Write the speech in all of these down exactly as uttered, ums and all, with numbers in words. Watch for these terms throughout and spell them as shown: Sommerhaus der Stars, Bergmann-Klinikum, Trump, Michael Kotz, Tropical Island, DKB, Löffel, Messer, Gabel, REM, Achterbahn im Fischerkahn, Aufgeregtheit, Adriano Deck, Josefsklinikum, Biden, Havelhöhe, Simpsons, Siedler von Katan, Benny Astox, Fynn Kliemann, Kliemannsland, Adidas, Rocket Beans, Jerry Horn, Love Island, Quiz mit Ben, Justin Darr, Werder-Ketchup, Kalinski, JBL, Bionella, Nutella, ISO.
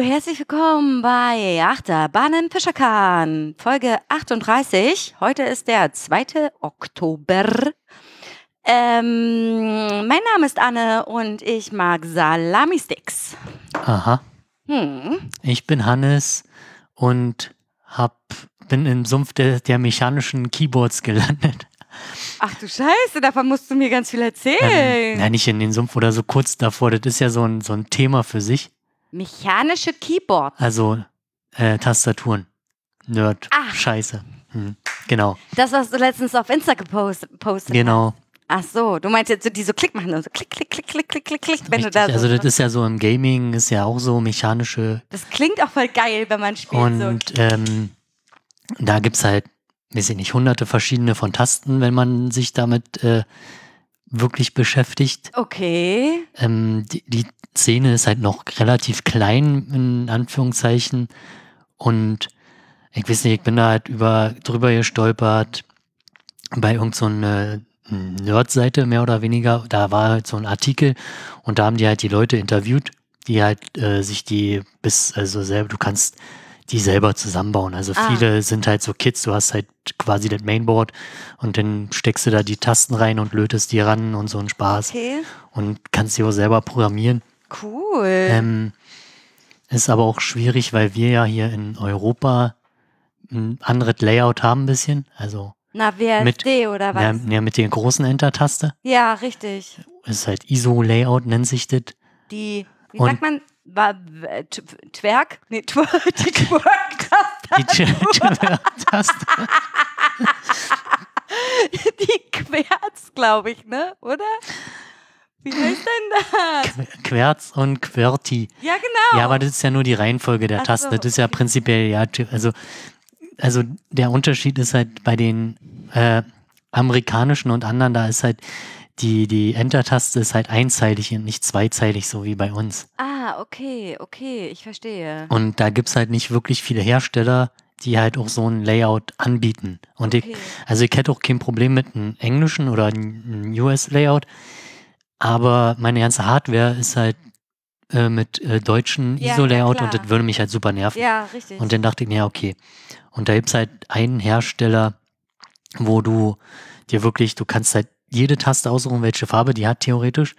Herzlich willkommen bei Achterbahn im Fischerkahn, Folge achtunddreißig. Heute ist der zweite Oktober. Ähm, mein Name ist Anne und ich mag Salami-Sticks. Aha. Hm. Ich bin Hannes und hab, bin im Sumpf der, der mechanischen Keyboards gelandet. Ach du Scheiße, davon musst du mir ganz viel erzählen. Ähm, nein, nicht in den Sumpf oder so kurz davor, das ist ja so ein, so ein Thema für sich. Mechanische Keyboard. Also äh, Tastaturen. Nerd. Ach. Scheiße. Hm. Genau. Das, was du letztens auf Insta gepostet hast. Genau. Ach so, du meinst jetzt so, die so Klick machen und so Klick, Klick, Klick, Klick, Klick, Klick, Klick, wenn Richtig. du da so. Also das ist ja so im Gaming, ist ja auch so mechanische. Das klingt auch voll geil, wenn man spielt. Und so. ähm, da gibt's halt, weiß ich nicht, hunderte verschiedene von Tasten, wenn man sich damit äh, wirklich beschäftigt. Okay. Ähm, die, die Szene ist halt noch relativ klein, in Anführungszeichen. Und ich weiß nicht, ich bin da halt über, drüber gestolpert bei irgend so einer Nerd-Seite, mehr oder weniger. Da war halt so ein Artikel und da haben die halt die Leute interviewt, die halt äh, sich die bis, also selber, du kannst die selber zusammenbauen. Also ah. viele sind halt so Kids, du hast halt quasi das Mainboard und dann steckst du da die Tasten rein und lötest die ran und so einen Spaß. Okay. Und kannst die auch selber programmieren. Cool. Ähm, ist aber auch schwierig, weil wir ja hier in Europa ein anderes Layout haben ein bisschen. Also Na, W S D oder was? Ja, mit der großen Enter-Taste. Ja, richtig. Ist halt I S O-Layout, nennt sich das. Die, wie und sagt man? War Twerk? Nee, Twerk. Die Twerk-Taste. Die Twerk-Taste. Die Querz, glaube ich, ne? Oder? Wie heißt denn das? Querz und Querti. Ja, genau. Ja, aber das ist ja nur die Reihenfolge der Ach Tasten. So. Das ist ja prinzipiell, ja, also, also der Unterschied ist halt bei den äh, amerikanischen und anderen, da ist halt Die, die Enter-Taste ist halt einzeilig und nicht zweizeilig, so wie bei uns. Ah, okay, okay, ich verstehe. Und da gibt es halt nicht wirklich viele Hersteller, die halt auch so ein Layout anbieten. Und okay. ich, also ich hätte auch kein Problem mit einem englischen oder einem U S-Layout, aber meine ganze Hardware ist halt äh, mit äh, deutschen ja, I S O-Layout ja, und das würde mich halt super nerven. Ja, richtig. Und dann dachte ich mir, okay. Und da gibt es halt einen Hersteller, wo du dir wirklich, du kannst halt jede Taste aussuchen, welche Farbe die hat, theoretisch.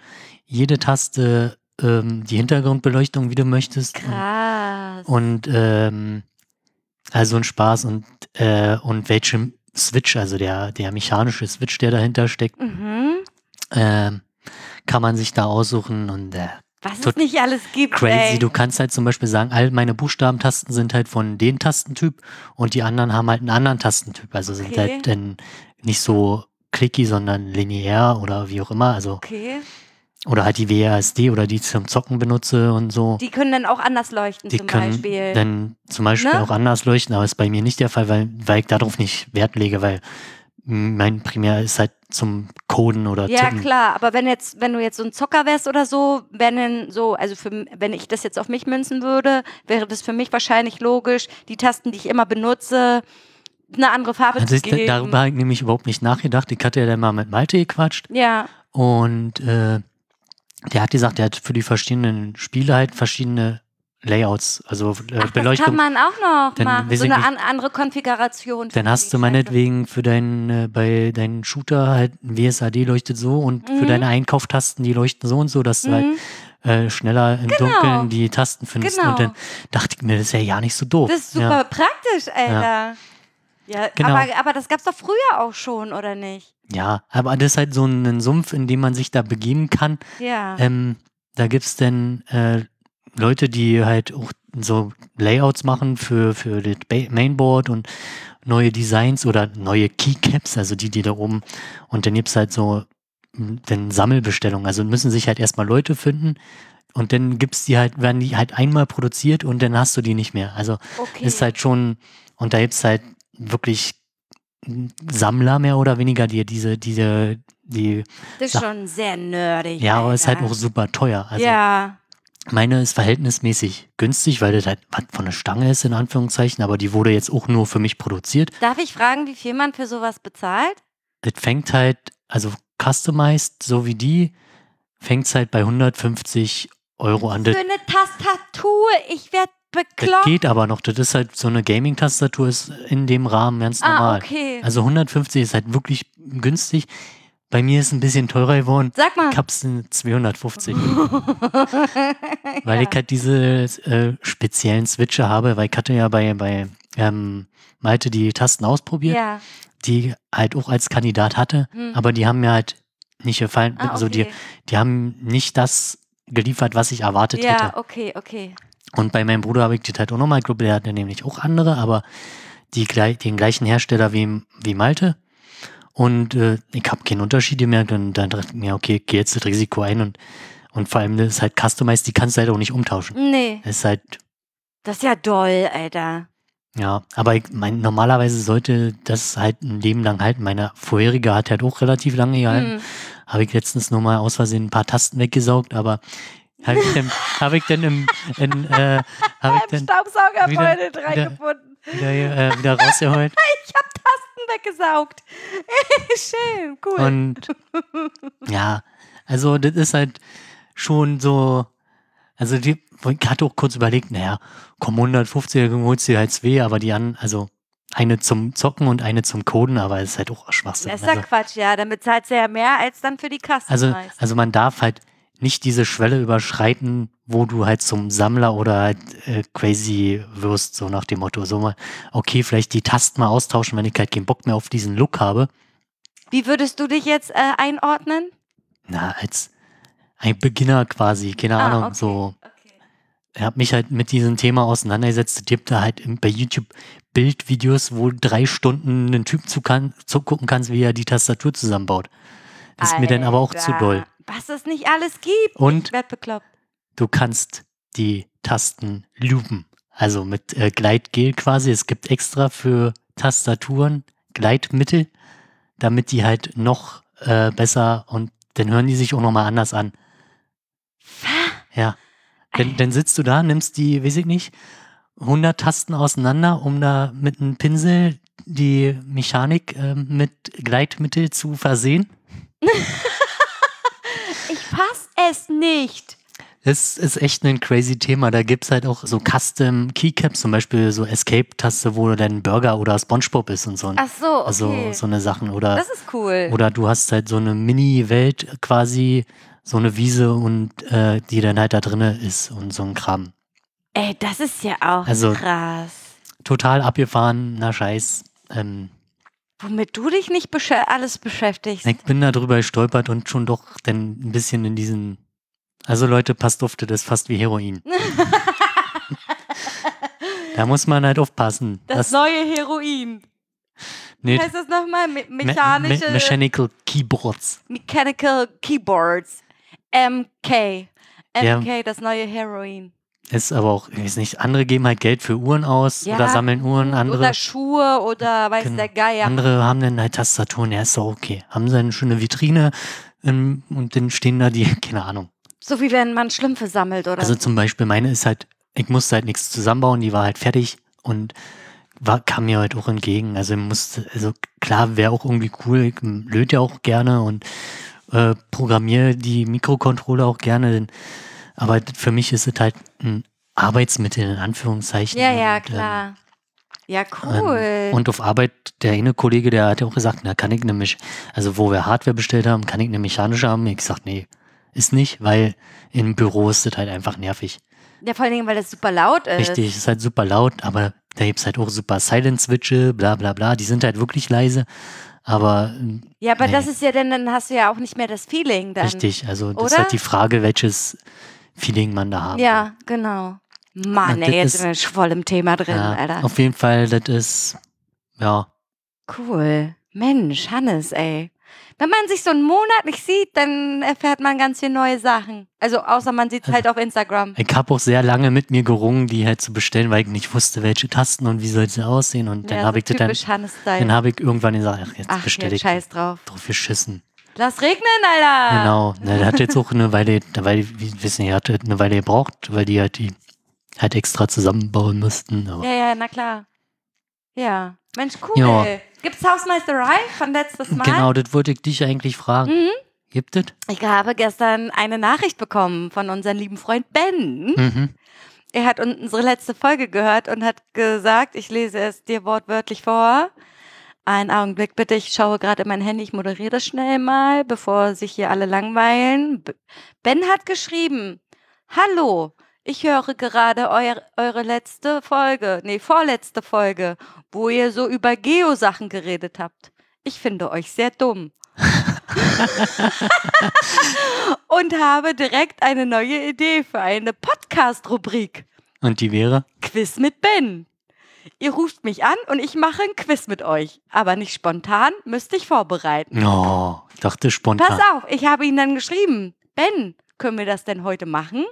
Jede Taste, ähm, die Hintergrundbeleuchtung, wie du möchtest. Krass. Und, und ähm, also ein Spaß und, äh, und welchem Switch, also der, der mechanische Switch, der dahinter steckt, mhm. ähm, kann man sich da aussuchen und äh, was es nicht alles gibt, crazy. Ey. Du kannst halt zum Beispiel sagen, all meine Buchstabentasten sind halt von dem Tastentyp und die anderen haben halt einen anderen Tastentyp. Also okay. sind halt dann nicht so clicky, sondern linear oder wie auch immer. Also okay. Oder halt die W A S D oder die ich zum Zocken benutze und so. Die können dann auch anders leuchten die zum können Beispiel. Dann zum Beispiel ne? auch anders leuchten, aber ist bei mir nicht der Fall, weil, weil ich darauf nicht Wert lege, weil mein Primär ist halt zum Coden oder ja, Tippen. Ja klar, aber wenn jetzt, wenn du jetzt so ein Zocker wärst oder so, wenn denn so, also für, wenn ich das jetzt auf mich münzen würde, wäre das für mich wahrscheinlich logisch, die Tasten, die ich immer benutze, eine andere Farbe also zu geben. Darüber habe ich nämlich überhaupt nicht nachgedacht. Ich hatte ja dann mal mit Malte gequatscht. Ja. Und äh, der hat gesagt, der hat für die verschiedenen Spiele halt verschiedene Layouts, also äh, Ach, Beleuchtung. Das kann man auch noch dann machen, so eine an, andere Konfiguration. Dann hast du meinetwegen für deinen, äh, bei deinen Shooter halt ein W S A D leuchtet so und mhm. für deine Einkaufstasten, die leuchten so und so, dass mhm. du halt Äh, schneller im genau. Dunkeln die Tasten findest. Genau. Und dann dachte ich mir, das ist ja ja nicht so doof. Das ist super ja. praktisch, Alter. Ja. Ja, genau. aber, aber das gab's doch früher auch schon, oder nicht? Ja, aber das ist halt so ein, ein Sumpf, in dem man sich da begeben kann. Ja. Ähm, da gibt's denn äh, Leute, die halt auch so Layouts machen für, für das Mainboard und neue Designs oder neue Keycaps, also die, die da oben. Und dann gibt's halt so dann Sammelbestellungen. Also müssen sich halt erstmal Leute finden. Und dann gibt's die halt, werden die halt einmal produziert und dann hast du die nicht mehr. Also okay. ist halt schon, und da gibt's halt wirklich Sammler mehr oder weniger, die diese, diese, die. Das ist schon sehr nerdig. Ja, Alter. Aber ist halt auch super teuer. Also ja. Meine ist verhältnismäßig günstig, weil das halt was von der Stange ist, in Anführungszeichen, aber die wurde jetzt auch nur für mich produziert. Darf ich fragen, wie viel man für sowas bezahlt? Das fängt halt, also customized, so wie die, fängt es halt bei hundertfünfzig Euro an. Für eine Tastatur, ich werde bekloppt. Das geht aber noch, das ist halt so eine Gaming-Tastatur, ist in dem Rahmen ganz normal. Ah, okay. Also hundertfünfzig ist halt wirklich günstig. Bei mir ist es ein bisschen teurer geworden. Sag mal. Ich hab's in zweihundertfünfzig. Weil ja. Ich halt diese äh, speziellen Switcher habe, weil ich hatte ja bei, bei ähm, Malte die Tasten ausprobiert, ja. Die halt auch als Kandidat hatte, hm. aber die haben mir halt nicht gefallen. Ah, okay. Also die, die haben nicht das geliefert, was ich erwartet ja, hätte. Ja, okay, okay. Und bei meinem Bruder habe ich die halt auch nochmal, ich glaube, der hatte nämlich auch andere, aber die, den gleichen Hersteller wie, wie Malte. Und äh, ich habe keinen Unterschied gemerkt und dann dachte ich mir, okay, ich geh jetzt das Risiko ein und, und vor allem, das ist halt customized, die kannst du halt auch nicht umtauschen. Nee. Das ist halt... Das ist ja doll, Alter. Ja, aber ich mein, normalerweise sollte das halt ein Leben lang halten. Meine vorherige hat halt auch relativ lange gehalten. Mhm. Habe ich letztens nur mal aus Versehen ein paar Tasten weggesaugt, aber... Habe ich denn, hab ich denn im, in, äh, hab ich denn Staubsaugerbeutel reingebunden. Wieder, wieder, äh, wieder rausgeholt. Ich habe Tasten weggesaugt. Schön, cool. Und ja, also das ist halt schon so, also die, ich hatte auch kurz überlegt, naja, komm hundertfünfzig, holst du halt zwei, aber die an, also eine zum Zocken und eine zum Coden, aber es ist halt auch Schwachsinn. Das ist ja also, Quatsch, ja, damit zahlst du ja mehr als dann für die Kasten. Also, also man darf halt nicht diese Schwelle überschreiten, wo du halt zum Sammler oder halt äh, crazy wirst, so nach dem Motto. So mal, okay, vielleicht die Tasten mal austauschen, wenn ich halt keinen Bock mehr auf diesen Look habe. Wie würdest du dich jetzt äh, einordnen? Na, als ein Beginner quasi, keine ah, Ahnung. Okay. So. Okay. Ich habe mich halt mit diesem Thema auseinandergesetzt. Es gibt da halt bei YouTube Bildvideos, wo drei Stunden einen Typ zugucken zu kannst, wie er die Tastatur zusammenbaut. Das Alter. Ist mir dann aber auch zu doll. Was es nicht alles gibt. Und ich werd bekloppt. Du kannst die Tasten lupen. Also mit äh, Gleitgel quasi. Es gibt extra für Tastaturen Gleitmittel, damit die halt noch äh, besser und dann hören die sich auch nochmal anders an. Ja. Dann, dann sitzt du da, nimmst die, weiß ich nicht, hundert Tasten auseinander, um da mit einem Pinsel die Mechanik äh, mit Gleitmittel zu versehen. Ich pass es nicht. Das ist echt ein crazy Thema. Da gibt es halt auch so Custom Keycaps, zum Beispiel so Escape-Taste, wo dein Burger oder SpongeBob ist und so. Ach so, okay. Also so eine Sachen. Oder, das ist cool. Oder du hast halt so eine Mini-Welt quasi, so eine Wiese und äh, die dann halt da drinne ist und so ein Kram. Ey, das ist ja auch also, krass. Total abgefahren, na Scheiß. Ähm, Womit du dich nicht besch- alles beschäftigst. Ich bin da drüber gestolpert und schon doch denn ein bisschen in diesen... Also Leute, passt auf, das ist fast wie Heroin. Da muss man halt aufpassen. Das, das neue Heroin. Nee, heißt das nochmal? Me- mechanische... Me- me- mechanical Keyboards. Mechanical Keyboards. M K. M K, ja. Das neue Heroin. Ist aber auch, ich weiß nicht, andere geben halt Geld für Uhren aus ja, oder sammeln Uhren. Andere, oder Schuhe oder weiß genau, der Geier. Andere haben dann halt Tastaturen, ja ist doch okay. Haben sie eine schöne Vitrine ähm, und dann stehen da die, keine Ahnung. So wie wenn man Schlümpfe sammelt oder also zum Beispiel meine ist halt, ich musste halt nichts zusammenbauen, die war halt fertig und war, kam mir halt auch entgegen. Also musste, also klar, wäre auch irgendwie cool, ich löte ja auch gerne und äh, programmiere die Mikrocontroller auch gerne, denn aber für mich ist es halt ein Arbeitsmittel, in Anführungszeichen. Ja, ja, und, klar. Ähm, ja, cool. Ähm, und auf Arbeit, der eine Kollege, der hat ja auch gesagt, na, kann ich nämlich, also wo wir Hardware bestellt haben, kann ich eine mechanische haben. Ich gesagt, nee, ist nicht, weil im Büro ist das halt einfach nervig. Ja, vor allen Dingen, weil das super laut ist. Richtig, ist halt super laut, aber da gibt es halt auch super Silent-Switche, bla bla bla, die sind halt wirklich leise. Aber ja, aber nee. Das ist ja dann, dann hast du ja auch nicht mehr das Feeling dann. Richtig, also das oder? Ist halt die Frage, welches Feeling man da haben. Ja, genau. Mann, ey, jetzt sind wir voll im Thema drin, ja, Alter. Auf jeden Fall, das ist, ja. Cool. Mensch, Hannes, ey. Wenn man sich so einen Monat nicht sieht, dann erfährt man ganz viele neue Sachen. Also außer man sieht es halt auf Instagram. Ich habe auch sehr lange mit mir gerungen, die halt zu bestellen, weil ich nicht wusste, welche Tasten und wie soll sie aussehen. Und dann ja, habe ich das dann, dann habe ich irgendwann gesagt, ach, jetzt bestelle ich Scheiß drauf. Drauf geschissen. Lass regnen, Alter! Genau. Na, der hat jetzt auch eine Weile, weil wir wissen, er hat eine Weile gebraucht, weil die halt die halt extra zusammenbauen mussten. Aber ja, ja, na klar. Ja. Mensch, cool. Ja. Gibt's Hausmeisterei von letztes Mal? Genau, das wollte ich dich eigentlich fragen. Mhm. Gibt es? Ich habe gestern eine Nachricht bekommen von unserem lieben Freund Ben. Mhm. Er hat unsere letzte Folge gehört und hat gesagt, ich lese es dir wortwörtlich vor. Einen Augenblick bitte, ich schaue gerade in mein Handy, ich moderiere das schnell mal, bevor sich hier alle langweilen. Ben hat geschrieben, hallo, ich höre gerade euer, eure letzte Folge, nee, vorletzte Folge, wo ihr so über Geo-Sachen geredet habt. Ich finde euch sehr dumm. Und habe direkt eine neue Idee für eine Podcast-Rubrik. Und die wäre? Quiz mit Ben. Ihr ruft mich an und ich mache ein Quiz mit euch. Aber nicht spontan, müsste ich vorbereiten. Oh, ich dachte spontan. Pass auf, ich habe ihn dann geschrieben. Ben, können wir das denn heute machen?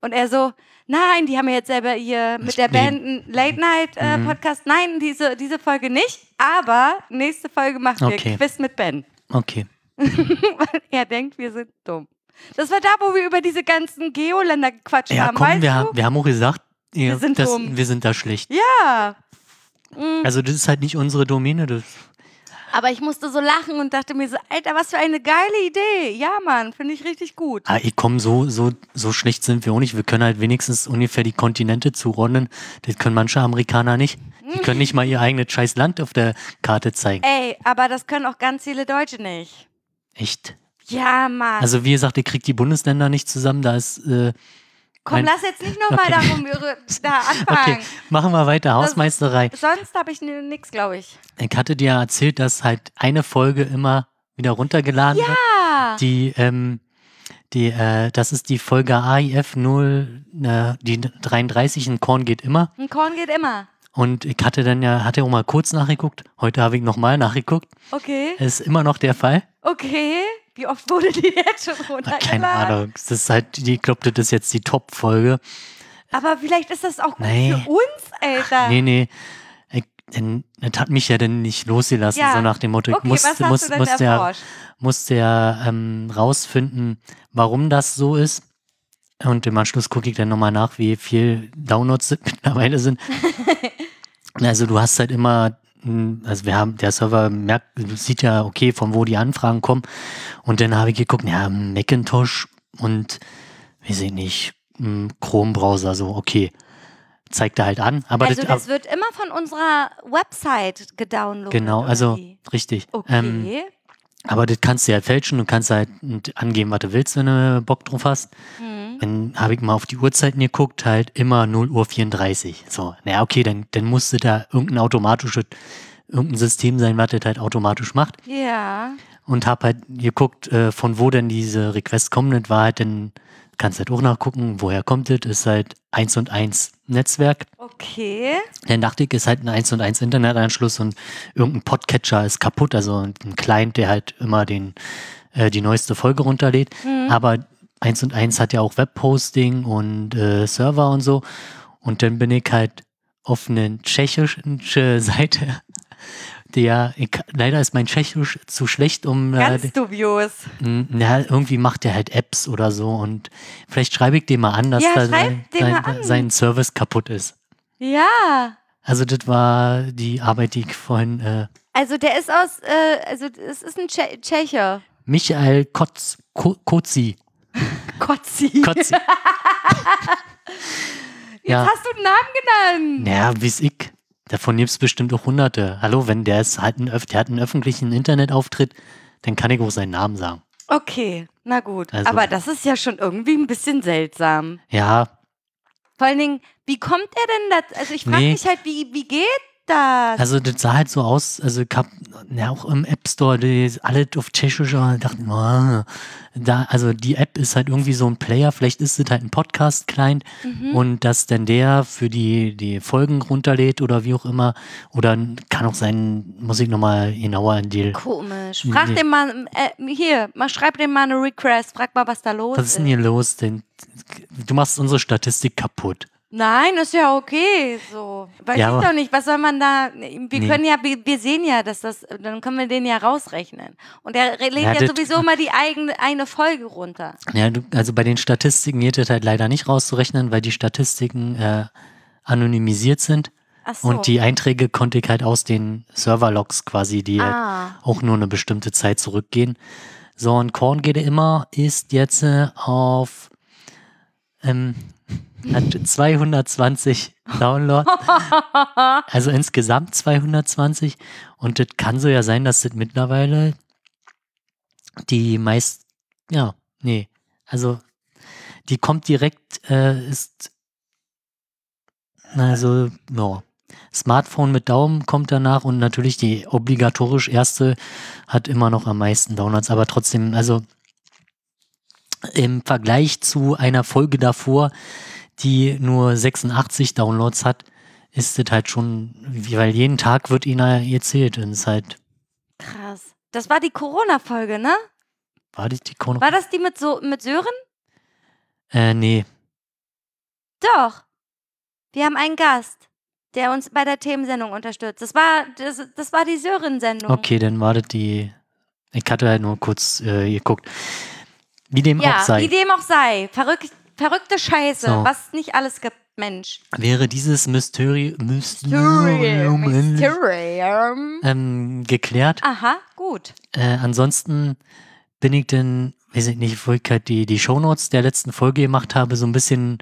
Und er so, nein, die haben ja jetzt selber hier mit der Band einen Late-Night-Podcast. Äh, mhm. Nein, diese, diese Folge nicht. Aber nächste Folge machen wir okay. Quiz mit Ben. Okay. Weil er denkt, wir sind dumm. Das war da, wo wir über diese ganzen Geoländer gequatscht ja, haben. Komm, weißt wir, du? Haben, wir haben auch gesagt, ja, wir, sind das, wir sind da schlecht. Ja. Mhm. Also das ist halt nicht unsere Domäne. Das. Aber ich musste so lachen und dachte mir so, Alter, was für eine geile Idee. Ja, Mann, finde ich richtig gut. Ah, ich komm, so, so, so schlecht sind wir auch nicht. Wir können halt wenigstens ungefähr die Kontinente zuordnen. Das können manche Amerikaner nicht. Die können nicht mal ihr eigenes scheiß Land auf der Karte zeigen. Ey, aber das können auch ganz viele Deutsche nicht. Echt? Ja, Mann. Also wie gesagt, ihr kriegt die Bundesländer nicht zusammen, da ist... Äh, Komm, lass jetzt nicht nochmal okay. darum da anfangen. Okay, machen wir weiter, Hausmeisterei. Das, sonst habe ich nichts, glaube ich. Ich hatte dir erzählt, dass halt eine Folge immer wieder runtergeladen ja. wird. Die, ähm, die, äh, das ist die Folge A I F null, äh, die dreiunddreißig, ein Korn geht immer. Ein Korn geht immer. Und ich hatte dann ja, hatte auch mal kurz nachgeguckt. Heute habe ich nochmal nachgeguckt. Okay. Das ist immer noch der Fall. Okay. Wie oft wurde die jetzt schon runtergeladen? Keine Ahnung. Das ist halt, ich glaube, das ist jetzt die Top-Folge. Aber vielleicht ist das auch gut nee. für uns, Alter. Ach, nee, nee. Ich, denn, das hat mich ja dann nicht losgelassen, ja. so nach dem Motto. Ich okay, musste, muss, musste, ja, musste ja ähm, rausfinden, warum das so ist. Und im Anschluss gucke ich dann nochmal nach, wie viel Downloads mittlerweile sind. Also du hast halt immer... Also wir haben, der Server merkt, sieht ja, okay, von wo die Anfragen kommen. Und dann habe ich geguckt, ja, Macintosh und, weiß ich nicht, Chrome-Browser, so, okay, zeigt er halt an. Aber also das, das wird immer von unserer Website gedownloadet. Genau, also, irgendwie. richtig. Okay. Ähm, aber das kannst du halt fälschen, du kannst halt angeben, was du willst, wenn du Bock drauf hast. Mhm. Dann habe ich mal auf die Uhrzeiten geguckt, halt immer null Uhr vierunddreißig. So, naja, okay, dann, dann musste da irgendein automatisches, irgendein System sein, was das halt automatisch macht. Ja. Und habe halt geguckt, von wo denn diese Requests kommen. Das war halt dann, kannst halt auch nachgucken, woher kommt das, ist halt eins und eins Netzwerk. Okay. Dann dachte ich, ist halt ein eins und eins Internetanschluss und irgendein Podcatcher ist kaputt, also ein Client, der halt immer den, äh, die neueste Folge runterlädt. Mhm. Aber eins und eins hat ja auch Webhosting und äh, Server und so. Und dann bin ich halt auf eine tschechische Seite. Der, ich, leider ist mein Tschechisch zu schlecht, um... Ganz äh, dubios. Na, irgendwie macht der halt Apps oder so und vielleicht schreibe ich dem mal an, dass ja, da sein, sein, an. sein Service kaputt ist. Ja. Also das war die Arbeit, die ich vorhin... Äh, also der ist aus... Äh, also es ist ein Tsche- Tschecher. Michael Kotz, Ko- Kotzi. Kotzi. Kotzi. Jetzt ja. hast du einen Namen genannt. Ja, wie's ich... Davon gibt es bestimmt auch hunderte. Hallo, wenn der, ist, halt ein, der hat einen öffentlichen Internetauftritt, dann kann ich auch seinen Namen sagen. Okay, na gut. Also, aber das ist ja schon irgendwie ein bisschen seltsam. Ja. Vor allen Dingen, wie kommt er denn dazu? Also ich frage nee. mich halt, wie, wie geht das? Also das sah halt so aus, also ich habe ja auch im App Store die, alle auf Tschechisch und dachte, oh, da, also die App ist halt irgendwie so ein Player, vielleicht ist es halt ein Podcast-Client mhm. und dass dann der für die, die Folgen runterlädt oder wie auch immer, oder kann auch sein, muss ich nochmal genauer in die... Komisch, frag den mal, äh, hier, mal schreib dem mal eine Request, frag mal, was da los ist. Was ist denn hier los? Denn du machst unsere Statistik kaputt. Nein, ist ja okay, so. Weiß ja, ich doch nicht, was soll man da, wir nee. können ja, wir sehen ja, dass das, dann können wir den ja rausrechnen. Und er legt ja, ja sowieso mal die eigene, eine Folge runter. Ja, du, also bei den Statistiken geht das halt leider nicht rauszurechnen, weil die Statistiken äh, anonymisiert sind. Ach so. Und die Einträge konnte ich halt aus den Serverlogs quasi, die ah. halt auch nur eine bestimmte Zeit zurückgehen. So, und Korn geht immer, ist jetzt äh, auf, ähm, hat zweihundertzwanzig Downloads, also insgesamt zweihundertzwanzig, und das kann so ja sein, dass das mittlerweile die meist, ja, nee, also die kommt direkt, äh, ist, also, ja, Smartphone mit Daumen kommt danach und natürlich die obligatorisch erste hat immer noch am meisten Downloads, aber trotzdem, also im Vergleich zu einer Folge davor, die nur sechsundachtzig Downloads hat, ist das halt schon, weil jeden Tag wird ihnen erzählt und ist halt... Krass. Das war die Corona-Folge, ne? War das die Corona? War das die mit, so mit Sören? Äh, nee. Doch. Wir haben einen Gast, der uns bei der Themensendung unterstützt. Das war, das, das war die Sören-Sendung. Okay, dann war das die... Ich hatte halt nur kurz äh, geguckt. Wie dem ja, auch sei. Wie dem auch sei. Verrückt. Verrückte Scheiße, so. Was nicht alles gibt, Mensch. Wäre dieses Mysteri- Mysterium, Mysterium. Ähm, geklärt. Aha, gut. Äh, ansonsten bin ich dann, weiß ich nicht, wo ich halt die, die Shownotes der letzten Folge gemacht habe, so ein bisschen,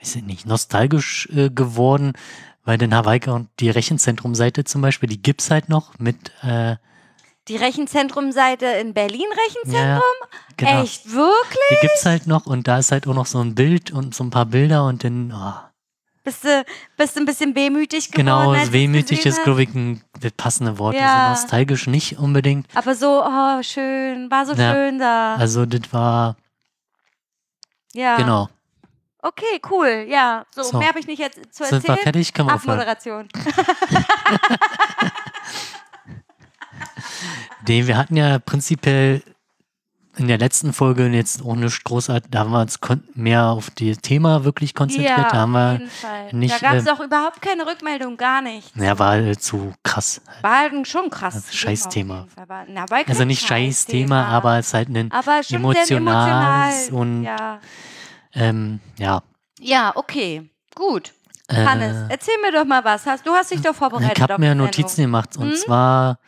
weiß ich nicht, nostalgisch äh, geworden, weil den Hawaii und die Rechenzentrum-Seite zum Beispiel, die gibt's halt noch mit... Äh, Die Rechenzentrum-Seite in Berlin, Rechenzentrum? Ja, genau. Echt, wirklich? Die gibt's halt noch und da ist halt auch noch so ein Bild und so ein paar Bilder und dann, oh. Bist du, bist du ein bisschen wehmütig geworden? Genau, als wehmütig ist, glaube ich, ein das passende Wort. Ja. Also nostalgisch nicht unbedingt. Aber so, oh, schön, war so ja, schön da. Also, das war, ja. Genau. Okay, cool, ja. So, so. Mehr habe ich nicht jetzt zu erzählen. Sind wir fertig? Können wir Abmoderation. Nee, wir hatten ja prinzipiell in der letzten Folge jetzt auch nicht großartig, da haben wir uns kon- mehr auf das Thema wirklich konzentriert. Ja, da haben auf jeden wir Fall. Nicht, da gab es äh, auch überhaupt keine Rückmeldung, gar nichts. Ja, war äh, zu krass. War halt schon krass. Also Scheißthema. Na, also nicht Scheißthema, Thema, aber es ist halt ein aber emotionales emotional. und ja. Ähm, ja. Ja, okay, gut. Äh, Hannes, erzähl mir doch mal was. Du hast dich doch vorbereitet. Ich habe mir Notizen gemacht und hm? zwar...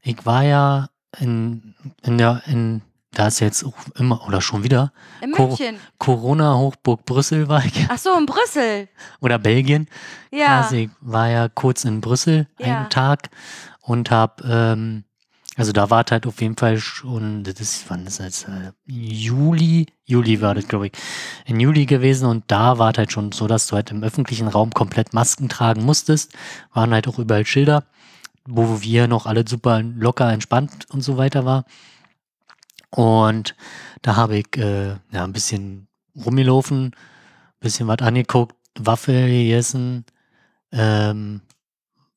Ich war ja in, in der, in, da ist jetzt auch immer, oder schon wieder, in München. Cor- Corona-Hochburg Brüssel war ich. Ach so, in Brüssel. Oder Belgien. Ja. Also ich war ja kurz in Brüssel, ja. einen Tag und hab, ähm, also da war halt auf jeden Fall schon, das ist, wann ist das jetzt? Äh, Juli, Juli war das, glaube ich, in Juli gewesen und da war halt schon so, dass du halt im öffentlichen Raum komplett Masken tragen musstest, waren halt auch überall Schilder, wo wir noch alle super locker, entspannt und so weiter war. Und da habe ich äh, ja, ein bisschen rumgelaufen, ein bisschen was angeguckt, Waffel gegessen, ähm,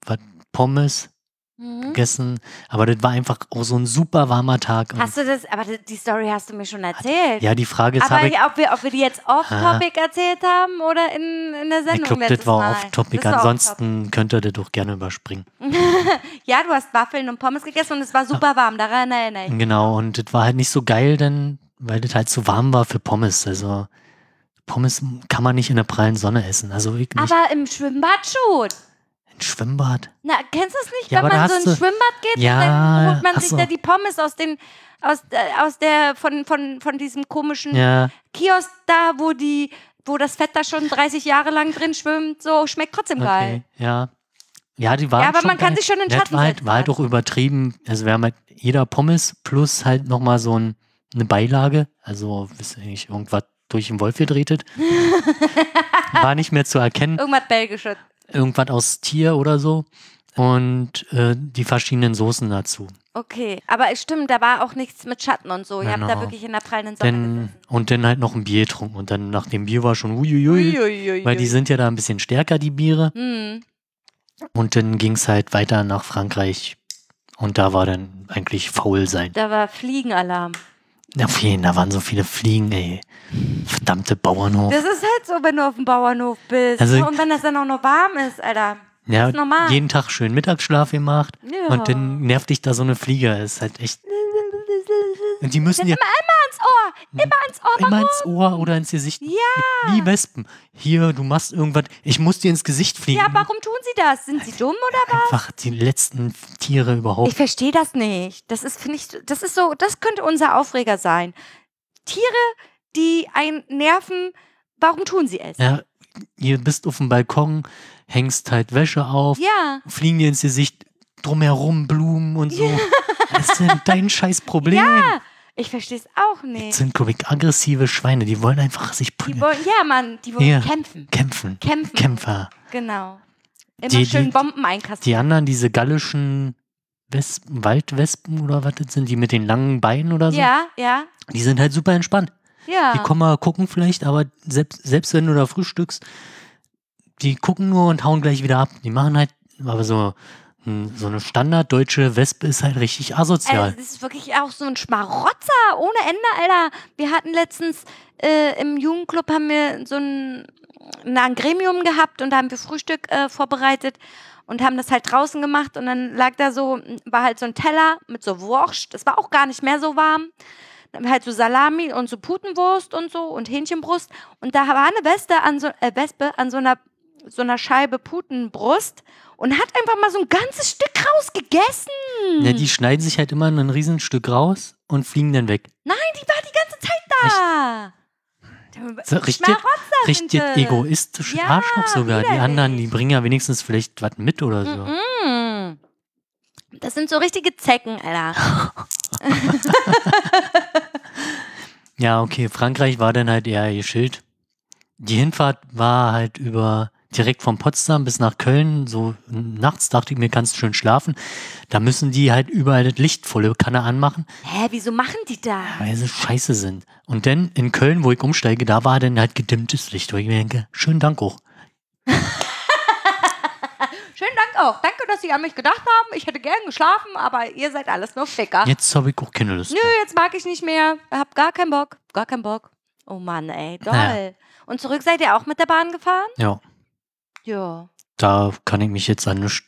was Pommes mhm. gegessen. Aber das war einfach auch so ein super warmer Tag. Hast du das, aber die Story hast du mir schon erzählt. Hat, ja, die Frage ist, aber ich, ob, wir, ob wir die jetzt off-topic ah, erzählt haben oder in, in der Sendung. Ich glaube, das war off-topic. Ansonsten off-topic. Könnt ihr das doch gerne überspringen. Ja, du hast Waffeln und Pommes gegessen und es war super warm, daran erinnere ich. Genau, und das war halt nicht so geil, denn, weil das halt zu warm war für Pommes. Also Pommes kann man nicht in der prallen Sonne essen. Also ich nicht. Aber im Schwimmbad schon. Im Schwimmbad? Na, kennst du das nicht, ja, wenn man so ins Schwimmbad geht ja, und dann holt man sich so. da die Pommes aus den, aus, äh, aus der, von, von, von diesem komischen ja. Kiosk da, wo die, wo das Fett da schon dreißig Jahre lang drin schwimmt, so schmeckt trotzdem okay, geil. Ja. Ja, die waren ja, aber schon man kann sich schon in den Schatten war halt, war halt doch übertrieben. Also wir haben halt jeder Pommes plus halt nochmal so ein, eine Beilage. Also ist eigentlich irgendwas durch den Wolf gedrehtet. War nicht mehr zu erkennen. Irgendwas Belgisches. Irgendwas aus Tier oder so. und äh, die verschiedenen Soßen dazu. Okay, aber es stimmt, da war auch nichts mit Schatten und so. Genau. Ihr habt da wirklich in der prallenden Sonne gesessen. Und dann halt noch ein Bier getrunken. Und dann nach dem Bier war schon uiuiui, uiuiui. Weil die sind ja da ein bisschen stärker, die Biere. Mhm. Und dann ging es halt weiter nach Frankreich. Und da war dann eigentlich faul sein. Da war Fliegenalarm. Auf jeden Fall, da waren so viele Fliegen, ey. Verdammte Bauernhof. Das ist halt so, wenn du auf dem Bauernhof bist. Also, und wenn das dann auch noch warm ist, Alter. Ja, ist normal. Jeden Tag schön Mittagsschlaf gemacht. Ja. Und dann nervt dich da so eine Fliege. Ist halt echt. Und die müssen ja. Immer, immer ans Ohr! Immer ans Ohr! Immer ans Ohr oder ins Gesicht. Ja! Wie Wespen. Hier, du machst irgendwas. Ich muss dir ins Gesicht fliegen. Ja, warum tun sie das? Sind sie dumm oder was? Einfach die letzten Tiere überhaupt. Ich verstehe das nicht. Das ist, finde ich, das ist so, das könnte unser Aufreger sein. Tiere, die einen nerven, warum tun sie es? Ja, ihr bist auf dem Balkon, hängst halt Wäsche auf, ja. Fliegen dir ins Gesicht, drumherum Blumen und so. Ja. Das ist denn dein scheiß Problem? Ja, ich verstehe es auch nicht. Das sind komik aggressive Schweine, die wollen einfach sich prügeln. Ja, Mann, die wollen ja. kämpfen. Kämpfen. Kämpfen. Kämpfer. Genau. Immer die, schön die, Bomben einkassieren. Die anderen, diese gallischen Wespen, Waldwespen oder was das sind, die mit den langen Beinen oder so. Ja, ja. Die sind halt super entspannt. Ja. Die kommen mal gucken vielleicht, aber selbst, selbst wenn du da frühstückst, die gucken nur und hauen gleich wieder ab. Die machen halt, aber so, so eine standarddeutsche Wespe ist halt richtig asozial. Also, das ist wirklich auch so ein Schmarotzer ohne Ende, Alter. Wir hatten letztens äh, im Jugendclub haben wir so ein, ein Gremium gehabt und da haben wir Frühstück äh, vorbereitet und haben das halt draußen gemacht und dann lag da so, war halt so ein Teller mit so Wurst, das war auch gar nicht mehr so warm. Halt so Salami und so Putenwurst und so und Hähnchenbrust. Und da war eine Wespe an so, äh, Wespe an so einer, so einer Scheibe Putenbrust und hat einfach mal so ein ganzes Stück rausgegessen. Ja, die schneiden sich halt immer ein Riesenstück raus und fliegen dann weg. Nein, die war die ganze Zeit da. So, richtig richtig egoistisch, ja, Arschloch sogar. Die anderen, die bringen ja wenigstens vielleicht was mit oder so. Mm-mm. Das sind so richtige Zecken, Alter. Ja, okay, Frankreich war dann halt eher ihr Schild. Die Hinfahrt war halt über direkt von Potsdam bis nach Köln, so nachts dachte ich mir, kannst schön schlafen. Da müssen die halt überall das Licht volle Kanne anmachen. Hä, wieso machen die das? Ja, weil sie scheiße sind. Und dann in Köln, wo ich umsteige, da war dann halt gedimmtes Licht, wo ich mir denke, schönen Dank auch. Schönen Dank auch. Danke, dass Sie an mich gedacht haben. Ich hätte gern geschlafen, aber ihr seid alles nur Ficker. Jetzt habe ich auch keine Lust. Nö, jetzt mag ich nicht mehr. Hab gar keinen Bock. Gar keinen Bock. Oh Mann, ey. Doll. Naja. Und zurück seid ihr auch mit der Bahn gefahren? Ja. Ja. Da kann ich mich jetzt an nichts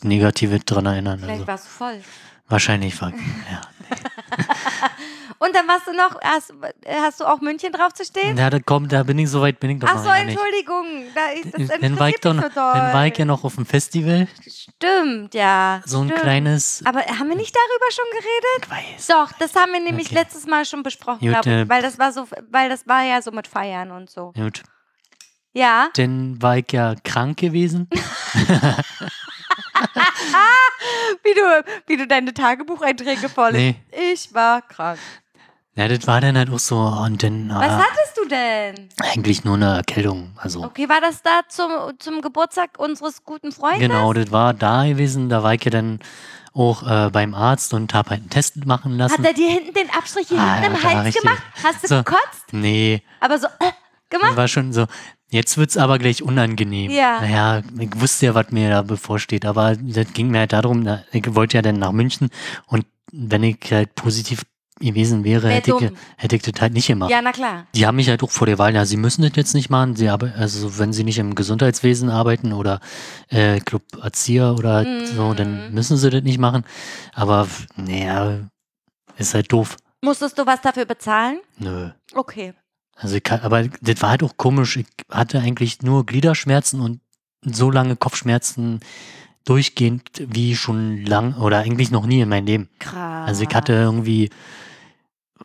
Negatives dran erinnern. Vielleicht also. Warst du voll. Wahrscheinlich war ich. Ja. Und dann warst du noch, hast, hast du auch München drauf zu stehen? Ja, da, komm, da bin ich, so weit bin ich doch Ach so, noch Entschuldigung. Da, ich, das dann, war ich doch, so dann war ich ja noch auf dem Festival. Stimmt, ja. So ein stimmt. kleines... Aber haben wir nicht darüber schon geredet? Ich weiß. Doch, das haben wir nämlich okay. letztes Mal schon besprochen, glaube ich, weil das war so, weil das war ja so mit Feiern und so. Gut. Ja. Dann war ich ja krank gewesen. wie, du, wie du deine Tagebucheinträge vorliest. Nee. Ich war krank. Ja, das war dann halt auch so. Und dann, was äh, hattest du denn? Eigentlich nur eine Erkältung. Also. Okay, war das da zum, zum Geburtstag unseres guten Freundes? Genau, das war da gewesen. Da war ich ja dann auch äh, beim Arzt und hab halt einen Test machen lassen. Hat er dir hinten den Abstrich hier ah, hinten ja, im Hals richtig. gemacht? Hast du so, gekotzt? Nee. Aber so äh, gemacht? Das war schon so, jetzt wird's aber gleich unangenehm. Ja. Naja, ich wusste ja, was mir da bevorsteht. Aber das ging mir halt darum, da, ich wollte ja dann nach München. Und wenn ich halt positiv gewesen wäre, hätte ich, hätte ich das halt nicht gemacht. Ja, na klar. Die haben mich halt auch vor der Wahl, ja, sie müssen das jetzt nicht machen, sie aber, also wenn sie nicht im Gesundheitswesen arbeiten oder äh, Club Erzieher oder mhm. so, dann müssen sie das nicht machen. Aber, naja, ist halt doof. Musstest du was dafür bezahlen? Nö. Okay. Also, ich, aber das war halt auch komisch. Ich hatte eigentlich nur Gliederschmerzen und so lange Kopfschmerzen durchgehend wie schon lang oder eigentlich noch nie in meinem Leben. Krass. Also ich hatte irgendwie,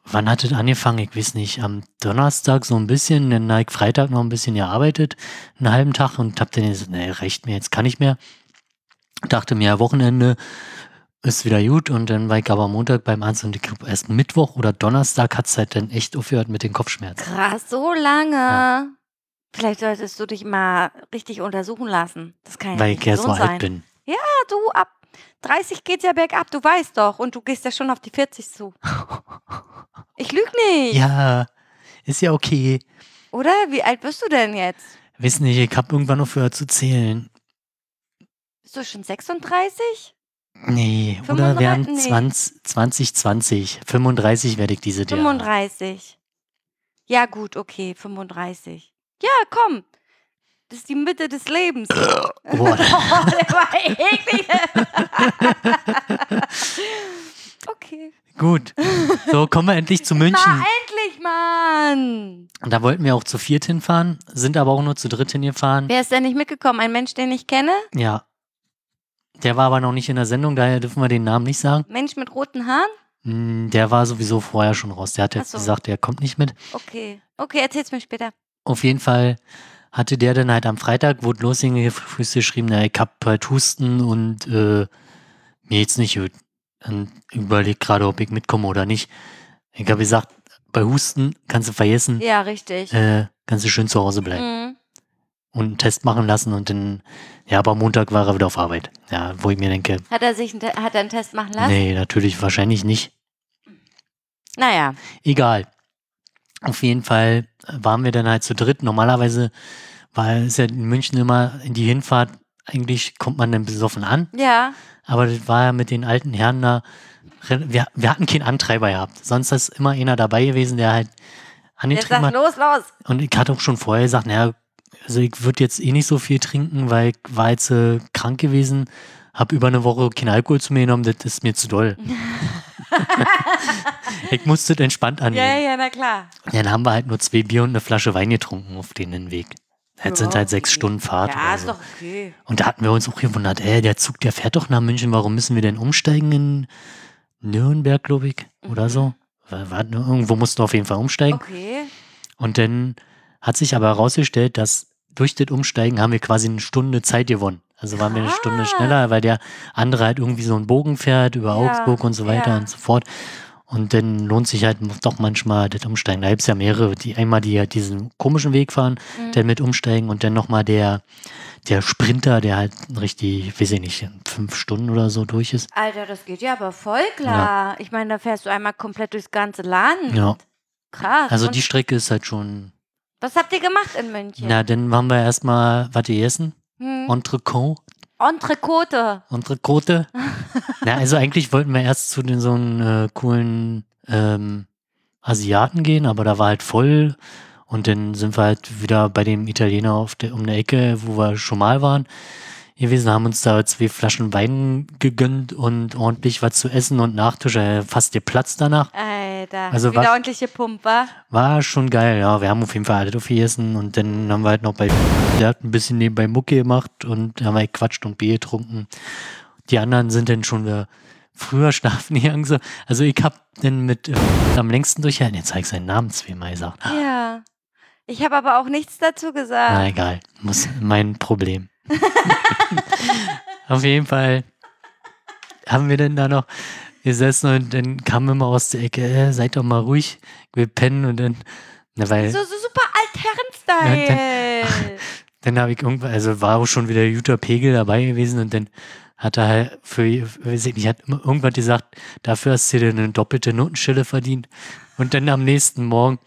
wann hat das angefangen? Ich weiß nicht, am Donnerstag so ein bisschen, dann habe ich Freitag noch ein bisschen gearbeitet, einen halben Tag und habe dann gesagt, nee, reicht mir, jetzt kann ich mehr. Dachte mir, Wochenende ist wieder gut und dann war ich aber Montag beim Arzt und ich glaube erst Mittwoch oder Donnerstag hat es halt dann echt aufgehört mit den Kopfschmerzen. Krass, so lange. Ja. Vielleicht solltest du dich mal richtig untersuchen lassen. Das kann ja nicht gesund sein. Weil ich ja so alt bin. Ja, du, ab dreißig geht's ja bergab, du weißt doch. Und du gehst ja schon auf die vierzig zu. Ich lüge nicht. Ja, ist ja okay. Oder? Wie alt bist du denn jetzt? Weiß nicht, ich hab irgendwann aufgehört zu zählen. Bist du schon sechsunddreißig? Nee, fünfunddreißig? Oder wären nee. zwanzig, zwanzig, zwanzig. fünfunddreißig werde ich diese Jahre. fünfunddreißig. Ja gut, okay, fünfunddreißig. Ja, komm. Das ist die Mitte des Lebens. Oh, der war eklig. Okay. Gut. So, kommen wir endlich zu München. Na, endlich, Mann. Da wollten wir auch zu viert hinfahren, sind aber auch nur zu dritt hingefahren. Wer ist denn nicht mitgekommen? Ein Mensch, den ich kenne? Ja. Der war aber noch nicht in der Sendung, daher dürfen wir den Namen nicht sagen. Mensch mit roten Haaren? Der war sowieso vorher schon raus. Der hat jetzt so gesagt, der kommt nicht mit. Okay. Okay, erzähl's mir später. Auf jeden Fall hatte der dann halt am Freitag, wurde losging, frühst geschrieben, na, ich hab halt Husten und äh, mir geht's nicht gut. Dann überlegt gerade, ob ich mitkomme oder nicht. Ich habe gesagt, bei Husten kannst du vergessen. Ja, richtig. Äh, kannst du schön zu Hause bleiben. Mhm. Und einen Test machen lassen und dann, ja, aber am Montag war er wieder auf Arbeit. Ja, wo ich mir denke. Hat er sich einen, hat er einen Test machen lassen? Nee, natürlich, wahrscheinlich nicht. Naja. Egal. Auf jeden Fall waren wir dann halt zu dritt. Normalerweise war es ja in München immer in die Hinfahrt, eigentlich kommt man dann besoffen an. Ja. Aber das war ja mit den alten Herren da, wir, wir hatten keinen Antreiber gehabt. Sonst ist immer einer dabei gewesen, der halt angetrieben hat. Los, los! Und ich hatte auch schon vorher gesagt, naja, also ich würde jetzt eh nicht so viel trinken, weil ich war jetzt äh, krank gewesen, habe über eine Woche keinen Alkohol zu mir genommen, das ist mir zu doll. Ich musste das entspannt annehmen. Ja, ja, na klar. Dann haben wir halt nur zwei Bier und eine Flasche Wein getrunken auf den Weg. Das sind halt sechs Stunden Fahrt. Ja, ist doch okay. Und da hatten wir uns auch gewundert, ey, der Zug, der fährt doch nach München, warum müssen wir denn umsteigen in Nürnberg, glaube ich, oder so? Irgendwo mussten wir auf jeden Fall umsteigen. Okay. Und dann hat sich aber herausgestellt, dass durch das Umsteigen haben wir quasi eine Stunde Zeit gewonnen. Also waren wir eine ah. Stunde schneller, weil der andere halt irgendwie so einen Bogen fährt über ja. Augsburg und so weiter ja. und so fort. Und dann lohnt sich halt doch manchmal das Umsteigen. Da gibt es ja mehrere, die einmal die halt diesen komischen Weg fahren, mhm. dann mit Umsteigen und dann nochmal der, der Sprinter, der halt richtig, weiß ich nicht, fünf Stunden oder so durch ist. Alter, das geht ja aber voll klar. Ja. Ich meine, da fährst du einmal komplett durchs ganze Land. Ja. Krass. Also und die Strecke ist halt schon... Was habt ihr gemacht in München? Na, dann haben wir erstmal was gegessen. Hm. Entrecot. Entrecote. Entrecote. Na, also eigentlich wollten wir erst zu den so einen äh, coolen ähm, Asiaten gehen, aber da war halt voll. Und dann sind wir halt wieder bei dem Italiener auf der, um eine Ecke, wo wir schon mal waren gewesen, haben uns da zwei Flaschen Wein gegönnt und ordentlich was zu essen und Nachtisch, äh, fast der Platz danach. Alter, also wieder war, ordentliche Pumpe. War schon geil, ja. Wir haben auf jeden Fall alles aufgegessen und dann haben wir halt noch bei der hat ein bisschen nebenbei Mucke gemacht und haben halt gequatscht und Bier getrunken. Die anderen sind dann schon wieder früher schlafen gegangen. So. Also ich hab dann mit äh, am längsten durchhalten. Jetzt habe ich seinen Namen zweimal gesagt. Ja, ich habe aber auch nichts dazu gesagt. Na egal, muss mein Problem. Auf jeden Fall haben wir dann da noch gesessen und dann kamen wir mal aus der Ecke, äh, seid doch mal ruhig, wir pennen und dann, na, weil, so, so super Altherren-Style. Ja, dann dann habe ich irgendwann, also war auch schon wieder guter Pegel dabei gewesen und dann hat er halt für, weiß ich nicht, hat irgendwann gesagt, dafür hast du dir eine doppelte Notenschelle verdient und dann am nächsten Morgen,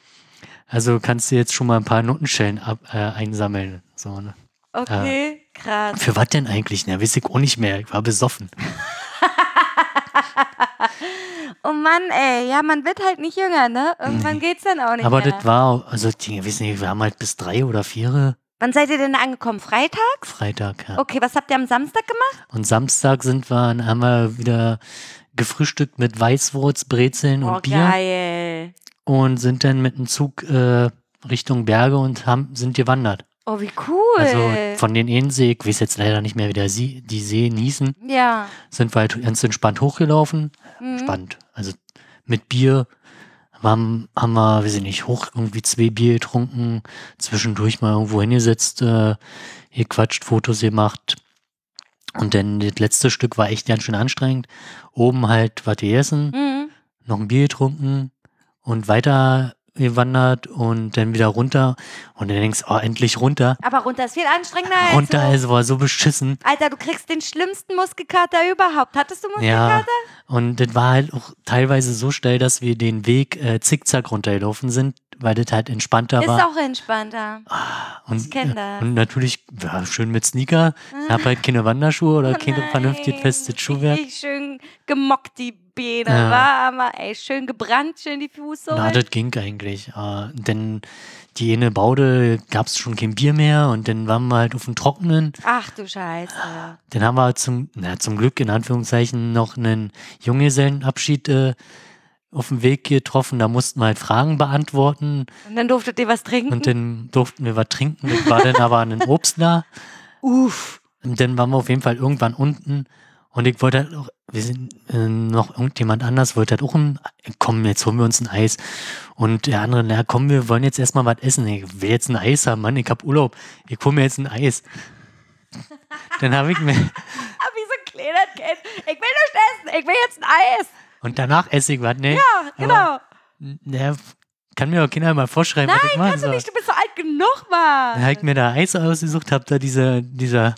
also kannst du jetzt schon mal ein paar Notenschellen ab, äh, einsammeln. So, ne? Okay, ja. Krass. Für was denn eigentlich? Na, weiß ich auch nicht mehr. Ich war besoffen. Oh Mann, ey. Ja, man wird halt nicht jünger, ne? Irgendwann nee. Geht's dann auch nicht aber mehr. Aber das war, also ich weiß nicht, wir haben halt bis drei oder vier. Wann seid ihr denn angekommen? Freitags? Freitag, ja. Okay, was habt ihr am Samstag gemacht? Und Samstag sind wir, haben wir wieder gefrühstückt mit Weißwurst, Brezeln oh, und Bier. Oh, geil. Und sind dann mit dem Zug äh, Richtung Berge und haben, sind gewandert. Oh, wie cool. Also von den Innensee, ich weiß jetzt leider nicht mehr, wie der See, die Seen hießen, ja. sind wir halt ganz entspannt hochgelaufen. Mhm. Spannend. Also mit Bier haben, haben wir, weiß ich nicht, hoch irgendwie zwei Bier getrunken, zwischendurch mal irgendwo hingesetzt, äh, gequatscht, Fotos gemacht. Und dann das letzte Stück war echt ganz schön anstrengend. Oben halt was gegessen, mhm. noch ein Bier getrunken und weiter gewandert und dann wieder runter. Und dann denkst du, oh, endlich runter. Aber runter ist viel anstrengender. Runter als so. War so beschissen. Alter, du kriegst den schlimmsten Muskelkater überhaupt. Hattest du Muskelkater? Ja, und das war halt auch teilweise so steil, dass wir den Weg äh, zickzack runtergelaufen sind, weil das halt entspannter ist war. Ist auch entspannter. Und, ich kenne das. Und natürlich, ja, schön mit Sneaker. Ich habe halt keine Wanderschuhe oder oh kein vernünftig festes Schuhwerk. Ich schön gemockt, die Beine, ja. War aber ey, schön gebrannt, schön die Füße. Na, das ging eigentlich. Äh, denn die eine Baude gab es schon kein Bier mehr und dann waren wir halt auf dem Trockenen. Ach du Scheiße. Dann haben wir zum, na, zum Glück in Anführungszeichen noch einen Junggesellenabschied äh, auf dem Weg getroffen, da mussten wir halt Fragen beantworten. Und dann durftet ihr was trinken? Und dann durften wir was trinken, das war dann aber ein Obstler. Uff. Und dann waren wir auf jeden Fall irgendwann unten und ich wollte halt auch, wir sind äh, noch irgendjemand anders, wollte halt auch ein, komm, jetzt holen wir uns ein Eis. Und der andere, na komm, wir wollen jetzt erstmal was essen. Ich will jetzt ein Eis haben, Mann, ich hab Urlaub. Ich hol mir jetzt ein Eis. Dann habe ich mir... Aber wie so ein kleiner Kind. Ich will nicht essen, ich will jetzt ein Eis. Und danach esse ich was, ne? Ja, genau. Ja, kann mir doch keiner mal vorschreiben, nein, was ich machen soll. Nein, kannst du nicht, du bist so alt genug, Mann. Dann habe ich mir da Eis ausgesucht, hab da diese, diese